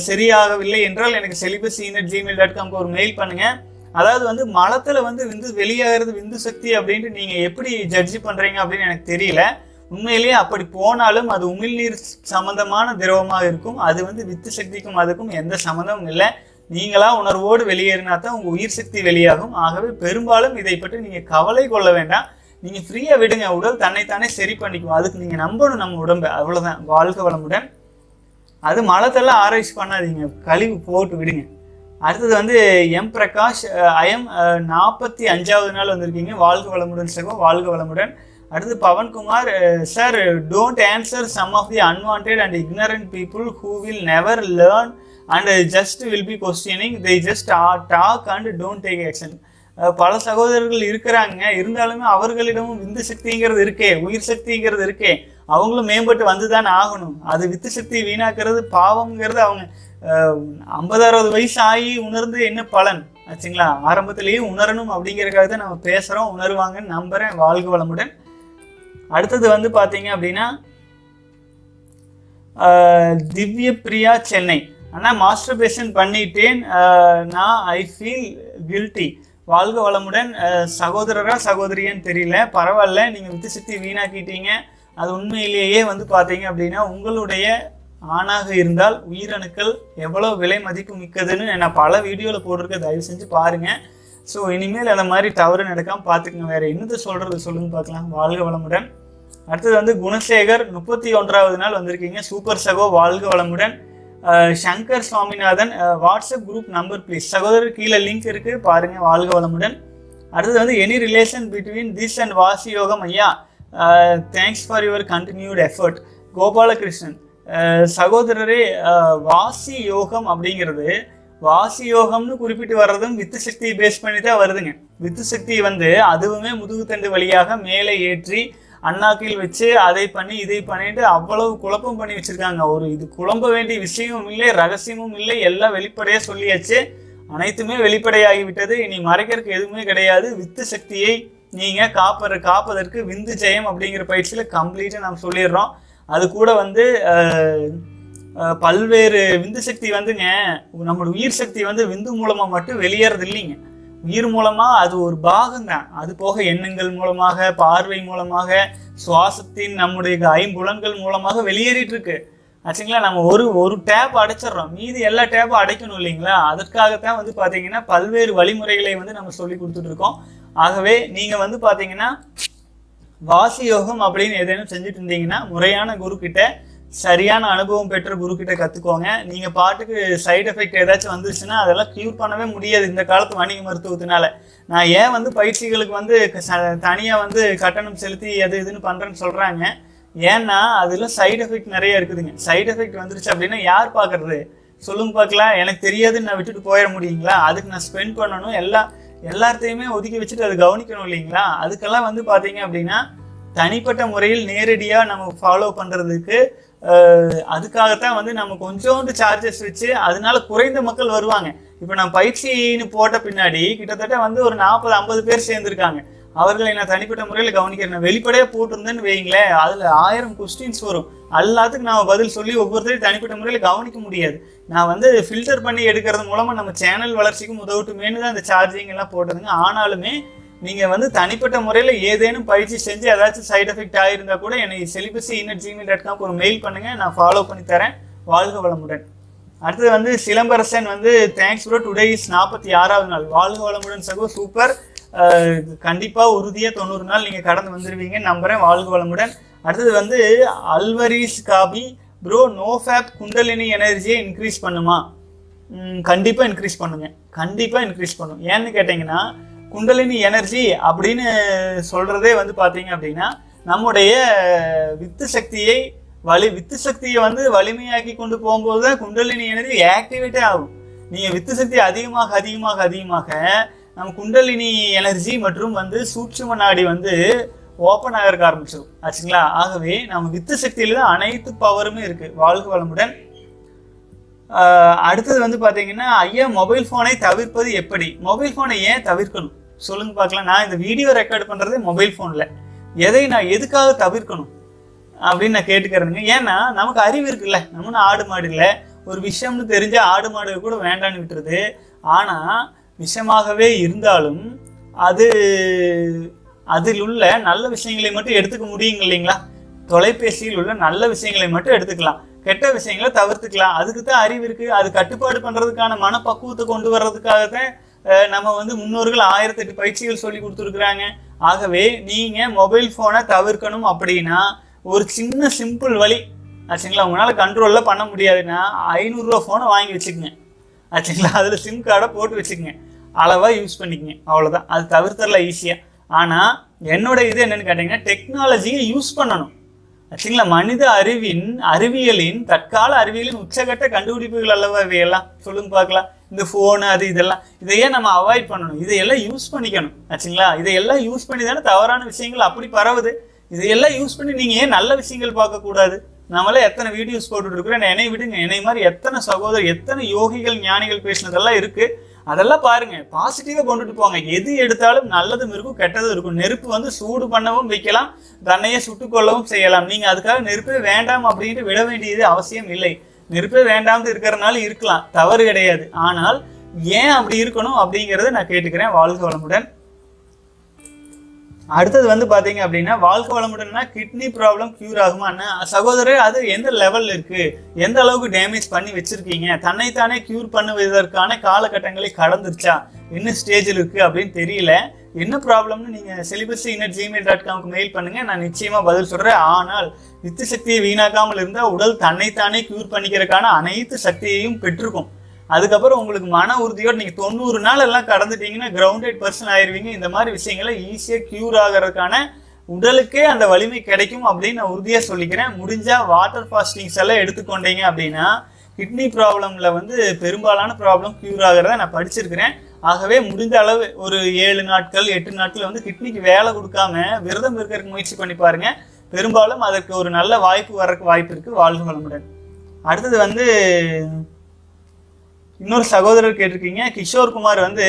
சரியாகவில்லை என்றால் எனக்கு செலிபஸி அட் ஜிமெயில் டாட் காம்க்கு ஒரு மெயில் பண்ணுங்கள். அதாவது வந்து மலத்தில் வந்து விந்து வெளியாகிறது விந்து சக்தி அப்படின்ட்டு நீங்கள் எப்படி ஜட்ஜி பண்ணுறீங்க அப்படின்னு எனக்கு தெரியல. உண்மையிலேயே அப்படி போனாலும் அது உமிழ்நீர் சம்மந்தமான திரவமாக இருக்கும், அது வந்து வித்து சக்திக்கும் அதுக்கும் எந்த சம்மந்தமும் இல்லை. நீங்களாக உணர்வோடு வெளியேறினா தான் உங்கள் உயிர் சக்தி வெளியாகும். ஆகவே பெரும்பாலும் இதை பற்றி நீங்கள் கவலை கொள்ள வேண்டாம், நீங்கள் ஃப்ரீயாக விடுங்க, உடல் தன்னைத்தானே சரி பண்ணிக்குவோம். அதுக்கு நீங்கள் நம்பணும் நம்ம உடம்பை, அவ்வளோதான். வாழ்க வளமுடன். அது மலத்தெல்லாம் ஆராய்ச்சி பண்ணாதீங்க, கழிவு போட்டு விடுங்க. அடுத்தது வந்து எம் பிரகாஷ் ஐஎம் நாற்பத்தி அஞ்சாவது நாள் வந்திருக்கீங்க, வாழ்க வளமுடன் சகோ, வாழ்க வளமுடன். அடுத்து Pavankumar sir, don't answer some of the unwanted and ignorant people who will never learn and just will be questioning they just talk and don't take action. பல சகோதரர்கள் இருக்கிறாங்க, இருந்தாலுமே அவர்களிடமும் விந்து சக்திங்கிறது இருக்கே, உயிர் சக்திங்கிறது இருக்கே, அவங்களும் மேம்பட்டு வந்து தான் ஆகணும். அது வித்து சக்தி வீணாக்கிறது பாவம்ங்கிறது. அவங்க ஐம்பது அறுபது வயசு ஆகி உணர்ந்து என்ன பலன் ஆச்சுங்களா? ஆரம்பத்திலேயே உணரணும் அப்படிங்கிறதுக்காக தான் நம்ம பேசுகிறோம், உணர்வாங்கன்னு நம்புகிறேன். வாழ்க வளமுடன். அடுத்தது வந்து பார்த்தீங்க அப்படின்னா திவ்ய பிரியா சென்னை அண்ணா, மாஸ்டர் பேஷன் பண்ணிட்டேன் நான், ஐ ஃபீல் கில்ட்டி, வாழ்க வளமுடன். சகோதரரா சகோதரியான்னு தெரியல, பரவாயில்ல, நீங்கள் வித்து சக்தி வீணாக்கிட்டீங்க. அது உண்மையிலேயே வந்து பார்த்தீங்க அப்படின்னா உங்களுடைய ஆணாக இருந்தால் உயிரணுக்கள் எவ்வளோ விலை மதிப்பு மிக்கதுன்னு நான் பல வீடியோவில் போட்டிருக்க, தயவு செஞ்சு பாருங்கள். ஸோ இனிமேல் அந்த மாதிரி தவறு நடக்காமல் பார்த்துக்குங்க. வேறு என்னது சொல்கிறது சொல்லுங்க பார்க்கலாம். வாழ்க வளமுடன். அடுத்தது வந்து குணசேகர் முப்பத்தி ஒன்றாவது நாள் வந்திருக்கீங்க, சூப்பர் சகோ, வாழ்க வளமுடன். Shankar Swaminathan, WhatsApp group number please சகோதரர், கீழே லிங்க் இருக்குது பாருங்கள். வாழ்க வளமுடன். அடுத்தது வந்து any relation between this and Vasi Yogam ஐயா, thanks for your continued effort. Gopalakrishnan சகோதரரே, வாசி யோகம் அப்படிங்கிறது வாசி யோகம்னு குறிப்பிட்டு வர்றதும் வித்து சக்தியை பேஸ் பண்ணி தான் வருதுங்க. வித்து சக்தி வந்து அதுவுமே முதுகுத்தண்டு வழியாக மேலே ஏற்றி அண்ணாக்கில் வச்சு அதை பண்ணி இதை பண்ணிட்டு அவ்வளவு குழப்பம் பண்ணி வச்சுருக்காங்க. ஒரு இது குழம்ப வேண்டிய விஷயமும் இல்லை, ரகசியமும் இல்லை, எல்லாம் வெளிப்படையாக சொல்லியாச்சு, அனைத்துமே வெளிப்படையாகிவிட்டது. இனி மறைக்கிறதுக்கு எதுவுமே கிடையாது. வித்து சக்தியை நீங்கள் காப்பற காப்பதற்கு விந்து ஜெயம் அப்படிங்கிற பயிற்சியில் கம்ப்ளீட்டாக நாம் சொல்லிடுறோம். அது கூட வந்து பல்வேறு விந்து சக்தி வந்துங்க, நம்மளோட உயிர் சக்தி வந்து விந்து மூலமாக மட்டும் வெளியேறது இல்லைங்க. உயிர் மூலமாக அது ஒரு பாகம்தான், அது போக எண்ணங்கள் மூலமாக, பார்வை மூலமாக, சுவாசத்தின் நம்முடைய ஐம்புலன்கள் மூலமாக வெளியேறிட்டு இருக்கு ஆச்சுங்களா. நம்ம ஒரு ஒரு டேப் அடைச்சிடறோம், மீதி எல்லா டேப்பும் அடைக்கணும் இல்லைங்களா. அதற்காகத்தான் வந்து பார்த்தீங்கன்னா பல்வேறு வழிமுறைகளை வந்து நம்ம சொல்லி கொடுத்துட்டு இருக்கோம். ஆகவே நீங்கள் வந்து பார்த்தீங்கன்னா வாசி யோகம் அப்படின்னு ஏதேனும் செஞ்சுட்டு இருந்தீங்கன்னா முறையான குருக்கிட்ட, சரியான அனுபவம் பெற்ற குருக்கிட்ட கற்றுக்கோங்க. நீங்கள் பாட்டுக்கு சைடு எஃபெக்ட் ஏதாச்சும் வந்துருச்சுன்னா அதெல்லாம் க்யூர் பண்ணவே முடியாது இந்த காலத்து வணிக மருத்துவத்தினால. நான் ஏன் வந்து பயிற்சிகளுக்கு வந்து தனியாக வந்து கட்டணம் செலுத்தி அது இதுன்னு பண்ணுறேன்னு சொல்கிறாங்க, ஏன்னா அதில் சைடு எஃபெக்ட் நிறைய இருக்குதுங்க. சைடு எஃபெக்ட் வந்துருச்சு அப்படின்னா யார் பார்க்குறது சொல்லுங்க பார்க்கலாம். எனக்கு தெரியாதுன்னு நான் விட்டுட்டு போயிட முடியுங்களா? அதுக்கு நான் ஸ்பெண்ட் பண்ணணும், எல்லா எல்லாத்தையுமே ஒதுக்கி வச்சுட்டு அது கவனிக்கணும் இல்லைங்களா. அதுக்கெல்லாம் வந்து பார்த்தீங்க அப்படின்னா தனிப்பட்ட முறையில் நேரடியாக நம்ம ஃபாலோ பண்ணுறதுக்கு அதுக்காகத்தான் வந்து நம்ம கொஞ்சோண்டு சார்ஜஸ் வச்சு, அதனால குறைந்த மக்கள் வருவாங்க. இப்போ நான் பயிற்சின்னு போட்ட பின்னாடி கிட்டத்தட்ட வந்து ஒரு நாற்பது ஐம்பது பேர் சேர்ந்துருக்காங்க. அவர்களை நான் தனிப்பட்ட முறையில் கவனிக்கிறேன். வெளிப்படையாக போட்டிருந்தேன்னு வைங்களேன், அதில் ஆயிரம் கொஸ்டின்ஸ் வரும், எல்லாத்துக்கும் நான் பதில் சொல்லி ஒவ்வொருத்தரையும் தனிப்பட்ட முறையில் கவனிக்க முடியாது. நான் வந்து ஃபில்டர் பண்ணி எடுக்கிறது மூலமாக நம்ம சேனல் வளர்ச்சிக்கும் உதவுட்டுமேனு தான் அந்த சார்ஜிங் எல்லாம் போட்டதுங்க. ஆனாலுமே நீங்கள் வந்து தனிப்பட்ட முறையில் ஏதேனும் பயிற்சி செஞ்சு ஏதாச்சும் சைட் எஃபெக்ட் ஆகியிருந்தால் கூட என்னை செலிபஸி அட் ஜிமெயில் டாட் காம்க்கு ஒரு மெயில் பண்ணுங்கள், நான் ஃபாலோ பண்ணி தரேன். வாழ்க வளமுடன். அடுத்தது வந்து சிலம்பரசன் வந்து தேங்க்ஸ் ப்ரோ, டுடே இஸ் நாற்பத்தி ஆறாவது நாள், வாழ்க வளமுடன் சகோ, சூப்பர், கண்டிப்பாக உறுதியாக தொண்ணூறு நாள் நீங்கள் கடந்து வந்துடுவீங்க நம்புகிறேன், வாழ்க வளமுடன். அடுத்தது வந்து Alvarez coffee bro, no fap kundalini எனர்ஜியை இன்க்ரீஸ் பண்ணுமா? கண்டிப்பாக இன்க்ரீஸ் பண்ணுங்க, கண்டிப்பாக இன்க்ரீஸ் பண்ணும். ஏன்னு கேட்டிங்கன்னா குண்டலினி எனர்ஜி அப்படின்னு சொல்கிறதே வந்து பார்த்தீங்க அப்படின்னா நம்முடைய வித்து சக்தியை வலி வித்து சக்தியை வந்து வலிமையாக்கி கொண்டு போகும்போது தான் குண்டலினி எனர்ஜி ஆக்டிவேட்டே ஆகும். நீங்கள் வித்து சக்தி அதிகமாக அதிகமாக அதிகமாக நம்ம குண்டலினி எனர்ஜி மற்றும் வந்து சூட்சும நாடி வந்து ஓப்பன் ஆகிறக்க ஆரம்பிச்சிடும் ஆச்சுங்களா. ஆகவே நம்ம வித்து சக்தியில் தான் அனைத்து பவருமே இருக்குது. வாழ்க வளமுடன். அடுத்தது வந்து பார்த்தீங்கன்னா ஐயா, மொபைல் ஃபோனை தவிர்ப்பது எப்படி? மொபைல் ஃபோனை ஏன் தவிர்க்கணும் சொல்லுங்க பார்க்கலாம். நான் இந்த வீடியோ ரெக்கார்டு பண்ணுறதே மொபைல் ஃபோனில். எதை நான் எதுக்காக தவிர்க்கணும் அப்படின்னு நான் கேட்டுக்கிறேனுங்க. ஏன்னா நமக்கு அறிவு இருக்குல்ல, நம்மளும் ஆடு மாடு இல்லை, ஒரு விஷயம்னு தெரிஞ்ச ஆடு மாடு கூட வேண்டான்னு விட்டுருது. ஆனால் விஷமாகவே இருந்தாலும் அது அதில் உள்ள நல்ல விஷயங்களை மட்டும் எடுத்துக்க முடியுங்க இல்லைங்களா. தொலைபேசியில் உள்ள நல்ல விஷயங்களை மட்டும் எடுத்துக்கலாம், கெட்ட விஷயங்களை தவிர்த்துக்கலாம். அதுக்கு தான் அறிவு இருக்குது. அது கட்டுப்பாடு பண்ணுறதுக்கான மனப்பக்குவத்தை கொண்டு வர்றதுக்காகத்தான் நம்ம வந்து முன்னோர்கள் ஆயிரத்தி எட்டு பயிற்சிகள் சொல்லி கொடுத்துருக்குறாங்க. ஆகவே நீங்கள் மொபைல் ஃபோனை தவிர்க்கணும் அப்படின்னா ஒரு சின்ன சிம்பிள் வழி ஆச்சுங்களா. உங்களால் கண்ட்ரோலில் பண்ண முடியாதுன்னா ஐநூறுரூவா ஃபோனை வாங்கி வச்சுக்கோங்க ஆச்சுங்களா. அதில் சிம் கார்டை போட்டு வச்சுக்கோங்க, அளவாக யூஸ் பண்ணிக்கங்க, அவ்வளோதான். அது தவிர்த்தரல ஈஸியாக. ஆனால் என்னோட இது என்னென்னு கேட்டிங்கன்னா டெக்னாலஜியை யூஸ் பண்ணணும் ஆச்சுங்களா. மனித அறிவின் அறிவியலின் தற்கால அறிவியலின் உச்சகட்ட கண்டுபிடிப்புகள் அல்லவா இவையெல்லாம், சொல்லுங்க பார்க்கலாம். இந்த ஃபோனு அது இதெல்லாம் இதையே நம்ம அவாய்ட் பண்ணணும், இதையெல்லாம் யூஸ் பண்ணிக்கணும் ஆச்சுங்களா. இதையெல்லாம் யூஸ் பண்ணி தானே தவறான விஷயங்கள் அப்படி பரவுது. இதையெல்லாம் யூஸ் பண்ணி நீங்கள் ஏன் நல்ல விஷயங்கள் பார்க்கக்கூடாது? நம்மளே எத்தனை வீடியோஸ் போட்டுட்ருக்குறோம், என்னை விடுங்க, என்னை மாதிரி எத்தனை சகோதரர் எத்தனை யோகிகள் ஞானிகள் பேசினதெல்லாம் இருக்குது, அதெல்லாம் பாருங்கள். பாசிட்டிவாக கொண்டுட்டு போங்க. எது எடுத்தாலும் நல்லதும் இருக்கும் கெட்டதும் இருக்கும். நெருப்பு வந்து சூடு பண்ணவும் வைக்கலாம், தன்னையே சுட்டுக்கொள்ளவும் செய்யலாம். நீங்கள் அதுக்காக நெருப்பே வேண்டாம் அப்படின்ட்டு விட வேண்டியது அவசியம் இல்லை. நெருப்பே வேண்டாம்னு இருக்கிறனால இருக்கலாம், தவறு கிடையாது. ஆனால் ஏன் அப்படி இருக்கணும் அப்படிங்கிறத நான் கேட்டுக்கிறேன். வாழ்க வளமுடன். அடுத்தது வந்து பார்த்தீங்க அப்படின்னா வாழ்க்கை வளமுடன்னா கிட்னி ப்ராப்ளம் க்யூர் ஆகுமா? என்ன சகோதரர், அது எந்த லெவலில் இருக்குது, எந்த அளவுக்கு டேமேஜ் பண்ணி வச்சுருக்கீங்க, தன்னைத்தானே க்யூர் பண்ணுவதற்கான காலகட்டங்களை கடந்துருச்சா, என்ன ஸ்டேஜில் இருக்குது அப்படின்னு தெரியல, என்ன ப்ராப்ளம்னு நீங்கள் செலிபஸி இன்னட் ஜிமெயில் டாட் காம்க்கு மெயில் பண்ணுங்கள், நான் நிச்சயமாக பதில் சொல்கிறேன். ஆனால் வித்து சக்தியை வீணாக்காமல் இருந்தால் உடல் தன்னைத்தானே க்யூர் பண்ணிக்கிறதுக்கான அனைத்து சக்தியையும் பெற்றிருக்கும். அதுக்கப்புறம் உங்களுக்கு மன உறுதியோடு நீங்கள் தொண்ணூறு நாள் எல்லாம் கடந்துட்டீங்கன்னா கிரவுண்டட் பர்சன் ஆயிடுவீங்க. இந்த மாதிரி விஷயங்களை ஈஸியாக க்யூர் ஆகிறதுக்கான உடலுக்கே அந்த வலிமை கிடைக்கும் அப்படின்னு நான் உறுதியாக சொல்லிக்கிறேன். முடிஞ்சால் வாட்டர் ஃபாஸ்டிங்ஸ் எல்லாம் எடுத்துக்கொண்டீங்க அப்படின்னா கிட்னி ப்ராப்ளமில் வந்து பெரும்பாலான ப்ராப்ளம் க்யூர் ஆகிறத நான் படிச்சிருக்கிறேன். ஆகவே முடிந்த அளவு ஒரு ஏழு நாட்கள் எட்டு நாட்கள் வந்து கிட்னிக்கு வேலை கொடுக்காம விரதம் இருக்கிறதுக்கு முயற்சி பண்ணி பாருங்கள். பெரும்பாலும் அதற்கு ஒரு நல்ல வாய்ப்பு வர்றதுக்கு வாய்ப்பு இருக்குது. வாழ்க வளமுடன். அடுத்தது வந்து இன்னொரு சகோதரர் கேட்டிருக்கீங்க, கிஷோர்குமார் வந்து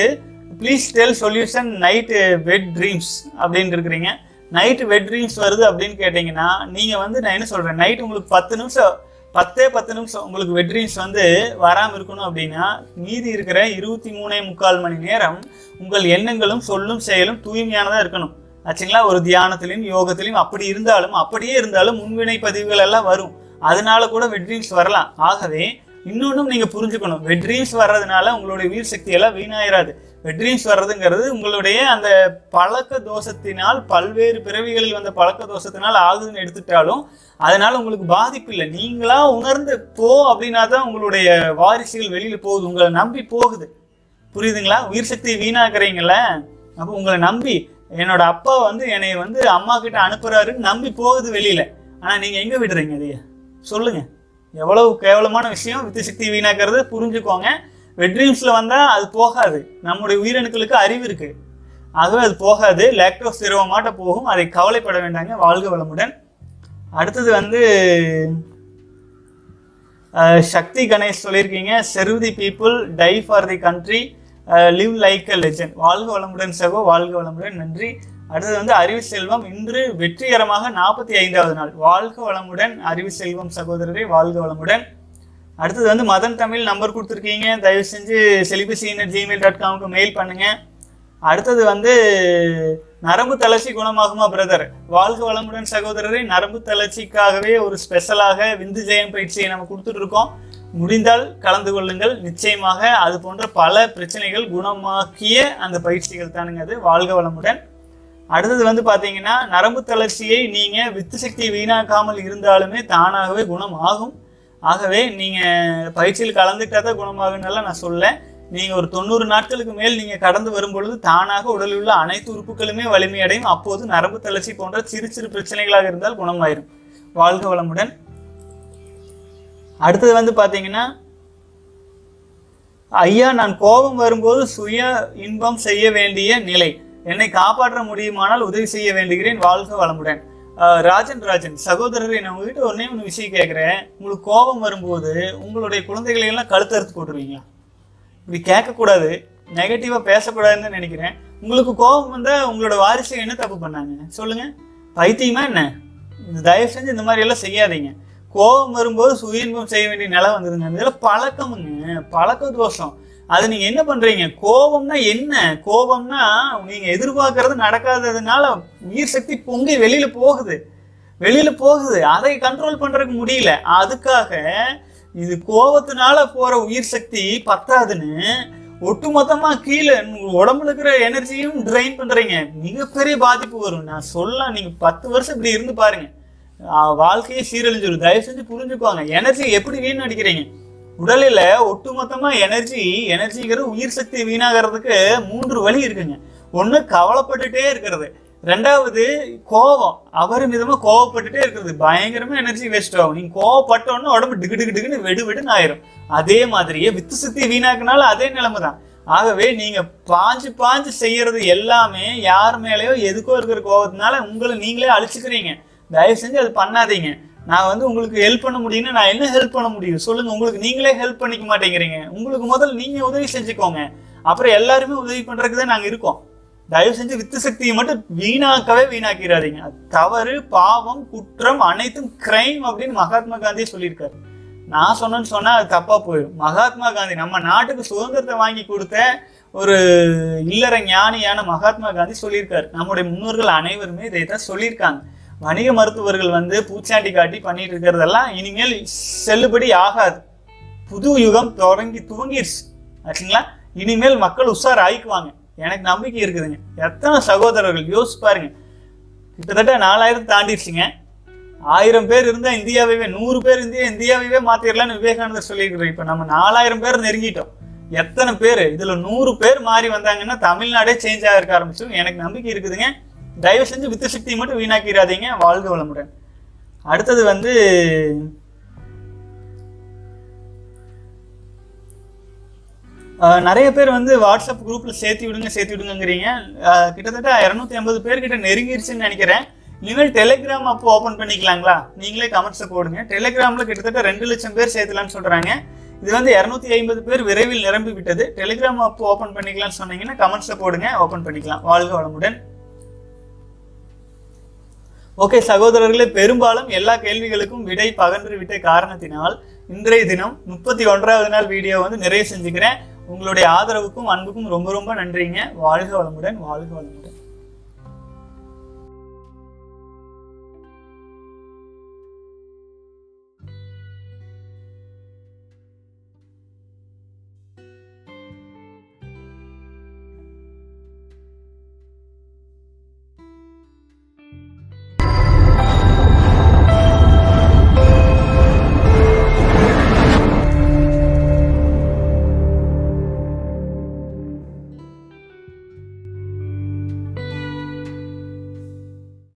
please tell solution night wet dreams அப்படின்னு இருக்கிறீங்க. நைட்டு வெட் ட்ரீம்ஸ் வருது அப்படின்னு கேட்டிங்கன்னா நீங்கள் வந்து நான் என்ன சொல்கிறேன், நைட் உங்களுக்கு பத்து நிமிஷம் பத்தே பத்து நிமிஷம் உங்களுக்கு வெட் ட்ரீம்ஸ் வந்து வராமல் இருக்கணும் அப்படின்னா மீதி இருக்கிற இருபத்தி மூணே முக்கால் மணி நேரம் உங்கள் எண்ணங்களும் சொல்லும் செயலும் தூய்மையானதாக இருக்கணும் ஆச்சுங்களா. ஒரு தியானத்திலையும் யோகத்திலையும் அப்படி இருந்தாலும் அப்படியே இருந்தாலும் முன்வினை பதிவுகள் எல்லாம் வரும், அதனால கூட வெட் ட்ரீம்ஸ் வரலாம். ஆகவே இன்னொன்றும் நீங்கள் புரிஞ்சுக்கணும், வெட் ட்ரீம்ஸ் வர்றதுனால உங்களுடைய வீர் சக்தியெல்லாம் வீணாயிராது. வெட் ட்ரீம்ஸ் வர்றதுங்கிறது உங்களுடைய அந்த பழக்க தோஷத்தினால், பல்வேறு பிறவிகளில் வந்த பழக்க தோஷத்தினால் ஆகுதுன்னு எடுத்துட்டாலும் அதனால் உங்களுக்கு பாதிப்பு இல்லை. நீங்களா உணர்ந்து போ அப்படின்னா தான் உங்களுடைய வாரிசுகள் வெளியில் போகுது, உங்களை நம்பி போகுது. புரியுதுங்களா? உயிர் சக்தியை வீணாக்குறீங்கள, அப்போ உங்களை நம்பி என்னோட அப்பா வந்து என்னை வந்து அம்மா கிட்ட அனுப்புகிறாருன்னு நம்பி போகுது வெளியில். ஆனால் நீங்கள் எங்கே விடுறீங்க அதையே சொல்லுங்கள். எவ்வளவு கேவலமான விஷயம் வித்து சக்தி வீணாக்கிறது. புரிஞ்சுக்கோங்க, வெட்ரீம்ஸில் வந்தால் அது போகாது. நம்முடைய உயிரணுக்களுக்கு அறிவு இருக்குது, ஆகவே அது போகாது. லேக்டோஸ் திரவமாட்ட போகும், அதை கவலைப்பட வேண்டாங்க. வாழ்க வளமுடன். அடுத்தது வந்து சக்தி கணேஷ் சொல்லியிருக்கீங்க, serve the people, die for the country, live like a legend. வாழ்க வளமுடன் சகோ, வாழ்க வளமுடன், நன்றி. அடுத்தது வந்து அறிவு செல்வம், இன்று வெற்றிகரமாக நாற்பத்தி ஐந்தாவது நாள், வாழ்க வளமுடன் அறிவு செல்வம் சகோதரரை, வாழ்க வளமுடன். அடுத்தது வந்து மதன் தமிழ் நம்பர் கொடுத்துருக்கீங்க, தயவு செஞ்சு செலிபஸி இன்னட் ஜிமெயில் டாட் காமுக்கு மெயில் பண்ணுங்கள். அடுத்தது வந்து நரம்பு தளர்ச்சி குணமாகுமா பிரதர்? வாழ்க வளமுடன் சகோதரரை. நரம்பு தளர்ச்சிக்காகவே ஒரு ஸ்பெஷலாக விந்து ஜெயம் பயிற்சியை நம்ம கொடுத்துட்ருக்கோம். முடிந்தால் கலந்து கொள்ளுங்கள். நிச்சயமாக அது போன்ற பல பிரச்சனைகள் குணமாக்கிய அந்த பயிற்சிகள் தானுங்க அது. வாழ்க வளமுடன். அடுத்தது வந்து பார்த்தீங்கன்னா, நரம்பு தளர்ச்சியை நீங்கள் வித்து சக்தி வீணாக்காமல் இருந்தாலுமே தானாகவே குணம் ஆகும். ஆகவே நீங்கள் பயிற்சியில் கலந்துக்கிட்டால் தான் குணமாகும்னால நான் சொல்ல, நீங்கள் ஒரு தொண்ணூறு நாட்களுக்கு மேல் நீங்கள் கடந்து வரும்பொழுது தானாக உடலில் உள்ள அனைத்து உறுப்புகளுமே வலிமையடையும். அப்போது நரம்பு தளர்ச்சி போன்ற சிறு சிறு பிரச்சனைகளாக இருந்தால் குணமாயிரும். வாழ்க வளமுடன். அடுத்தது வந்து பார்த்தீங்கன்னா, ஐயா நான் கோபம் வரும்போது சுய இன்பம் செய்ய வேண்டிய நிலை, என்னை காப்பாற்ற முடியுமானால் உதவி செய்ய வேண்டுகிறேன். வாழ்க வளமுடன். ராஜன் ராஜன் சகோதரரை நான் உங்ககிட்ட ஒன்னே ஒன்று விஷயம் கேட்குறேன். உங்களுக்கு கோபம் வரும்போது உங்களுடைய குழந்தைகளையெல்லாம் கழுத்தறுத்து போட்டுருவீங்களா? இப்படி கேட்கக்கூடாது, நெகட்டிவாக பேசக்கூடாதுன்னு நினைக்கிறேன். உங்களுக்கு கோபம் வந்தால் உங்களோட வாரிசு என்ன தப்பு பண்ணாங்க சொல்லுங்கள்? பைத்தியமா என்ன? இந்த தயவு செஞ்சு இந்த மாதிரி எல்லாம் செய்யாதீங்க. கோபம் வரும்போது சுய இன்பம் செய்ய வேண்டிய நிலை வந்துருங்க. இதெல்லாம் பழக்கமுங்க, பழக்க தோஷம். அது நீங்கள் என்ன பண்ணுறீங்க? கோபம்னா என்ன? கோபம்னா நீங்கள் எதிர்பார்க்கறது நடக்காததுனால உயிர் சக்தி பொங்கி வெளியில் போகுது, வெளியில் போகுது. அதை கண்ட்ரோல் பண்ணுறதுக்கு முடியல. அதுக்காக இது கோபத்தினால போகிற உயிர் சக்தி பத்தாதுன்னு ஒட்டுமொத்தமாக கீழே உடம்புல இருக்கிற எனர்ஜியும் ட்ரைன் பண்ணுறீங்க. மிகப்பெரிய பாதிப்பு வரும். நான் சொல்லலாம், நீங்கள் பத்து வருஷம் இப்படி இருந்து பாருங்கள், வாழ்க்கையை சீரழிஞ்சிடும். தயவு செஞ்சு புரிஞ்சுக்குவாங்க. எனர்ஜி எப்படி வீணடிக்கிறீங்க? உடலில் ஒட்டுமொத்தமாக எனர்ஜி எனர்ஜிங்கிற உயிர் சக்தி வீணாகிறதுக்கு மூன்று வழி இருக்குங்க. ஒன்று, கவலைப்பட்டுட்டே இருக்கிறது. ரெண்டாவது, கோபம் அபரிமிதமாக கோவப்பட்டுட்டே இருக்கிறது. பயங்கரமாக எனர்ஜி வேஸ்ட் ஆகும். நீங்கள் கோவப்பட்டோன்னா உடம்பு டிகு டிகு டிகுன்னு வெடு வெடுன்னு ஆயிரும். அதே மாதிரியே வித்து சக்தி வீணாக்குனாலும் அதே நிலைமை தான். ஆகவே நீங்கள் பாஞ்சு பாஞ்சு செய்கிறது எல்லாமே யார் மேலேயோ எதுக்கோ இருக்கிற கோபத்தினால உங்களை நீங்களே அழிச்சுக்கிறீங்க. தயவு செஞ்சு அது பண்ணாதீங்க. நான் வந்து உங்களுக்கு ஹெல்ப் பண்ண முடியும்னா நான் என்ன ஹெல்ப் பண்ண முடியும் சொல்லுங்கள்? உங்களுக்கு நீங்களே ஹெல்ப் பண்ணிக்க மாட்டேங்கிறீங்க. உங்களுக்கு முதல்ல நீங்கள் உதவி செஞ்சுக்கோங்க, அப்புறம் எல்லாருமே உதவி பண்ணுறதுக்கு தான் நாங்கள் இருக்கோம். தயவு செஞ்சு வித்து சக்தியை மட்டும் வீணாக்கவே வீணாக்கிறாதீங்க. அது தவறு, பாவம், குற்றம் அனைத்தும் கிரைம் அப்படின்னு மகாத்மா காந்தியே சொல்லியிருக்காரு. நான் சொன்னேன்னு சொன்னால் அது தப்பாக போயிடும். மகாத்மா காந்தி நம்ம நாட்டுக்கு சுதந்திரத்தை வாங்கி கொடுத்த ஒரு இல்லற ஞானியான மகாத்மா காந்தி சொல்லியிருக்காரு. நம்முடைய முன்னோர்கள் அனைவருமே இதை தான் சொல்லியிருக்காங்க. வணிக மருத்துவர்கள் வந்து பூச்சாண்டி காட்டி பண்ணிட்டு இருக்கிறதெல்லாம் இனிமேல் செல்லுபடி ஆகாது. புது யுகம் தொடங்கி துவங்கிடுச்சு ஆச்சுங்களா. இனிமேல் மக்கள் உஷார் ஆயிக்குவாங்க, எனக்கு நம்பிக்கை இருக்குதுங்க. எத்தனை சகோதரர்கள் யோசிச்சு பாருங்க, கிட்டத்தட்ட நாலாயிரம் தாண்டிடுச்சுங்க. ஆயிரம் பேர் இருந்தால் இந்தியாவே, நூறு பேர் இந்தியா இந்தியாவே மாத்திரலான்னு விவேகானந்தர் சொல்லியிருக்கிறோம். இப்போ நம்ம நாலாயிரம் பேர் நெருங்கிட்டோம். எத்தனை பேர் இதுல நூறு பேர் மாறி வந்தாங்கன்னா தமிழ்நாடே சேஞ்ச் ஆகிருக்க ஆரம்பிச்சோம். எனக்கு நம்பிக்கை இருக்குதுங்க. தயவு செஞ்சு வித்து சக்தியை மட்டும் வீணாக்கிறாதீங்க. வாழ்க வளமுடன். அடுத்தது வந்து நிறைய பேர் வந்து வாட்ஸ்அப் குரூப்பில் சேர்த்து விடுங்க சேர்த்து விடுங்கிறீங்க. கிட்டத்தட்ட இரநூத்தி ஐம்பது பேர்கிட்ட நெருங்கிடுச்சுன்னு நினைக்கிறேன். இனிமேல் டெலிகிராம் அப்போ ஓப்பன் பண்ணிக்கலாங்களா? நீங்களே கமெண்ட்ஸை போடுங்க. டெலிகிராமில் கிட்டத்தட்ட ரெண்டு லட்சம் பேர் சேர்த்துலான்னு சொல்கிறாங்க. இது வந்து இரநூத்தி ஐம்பது பேர் விரைவில் நிரம்பி விட்டது. டெலிகிராம் அப்போ ஓப்பன் பண்ணிக்கலாம்னு சொன்னீங்கன்னா கமெண்ட்ஸை போடுங்க, ஓப்பன் பண்ணிக்கலாம். வாழ்க வளமுடன். ஓகே சகோதரர்களே, பெரும்பாலும் எல்லா கேள்விகளுக்கும் விடை பகன்று விட்ட காரணத்தினால் இன்றைய தினம் முப்பத்தி ஒன்றாவது நாள் வீடியோ வந்து நிறைவு செஞ்சுக்கிறேன். உங்களுடைய ஆதரவுக்கும் அன்புக்கும் ரொம்ப ரொம்ப நன்றிங்க. வாழ்க வளமுடன், வாழ்க வளமுடன்.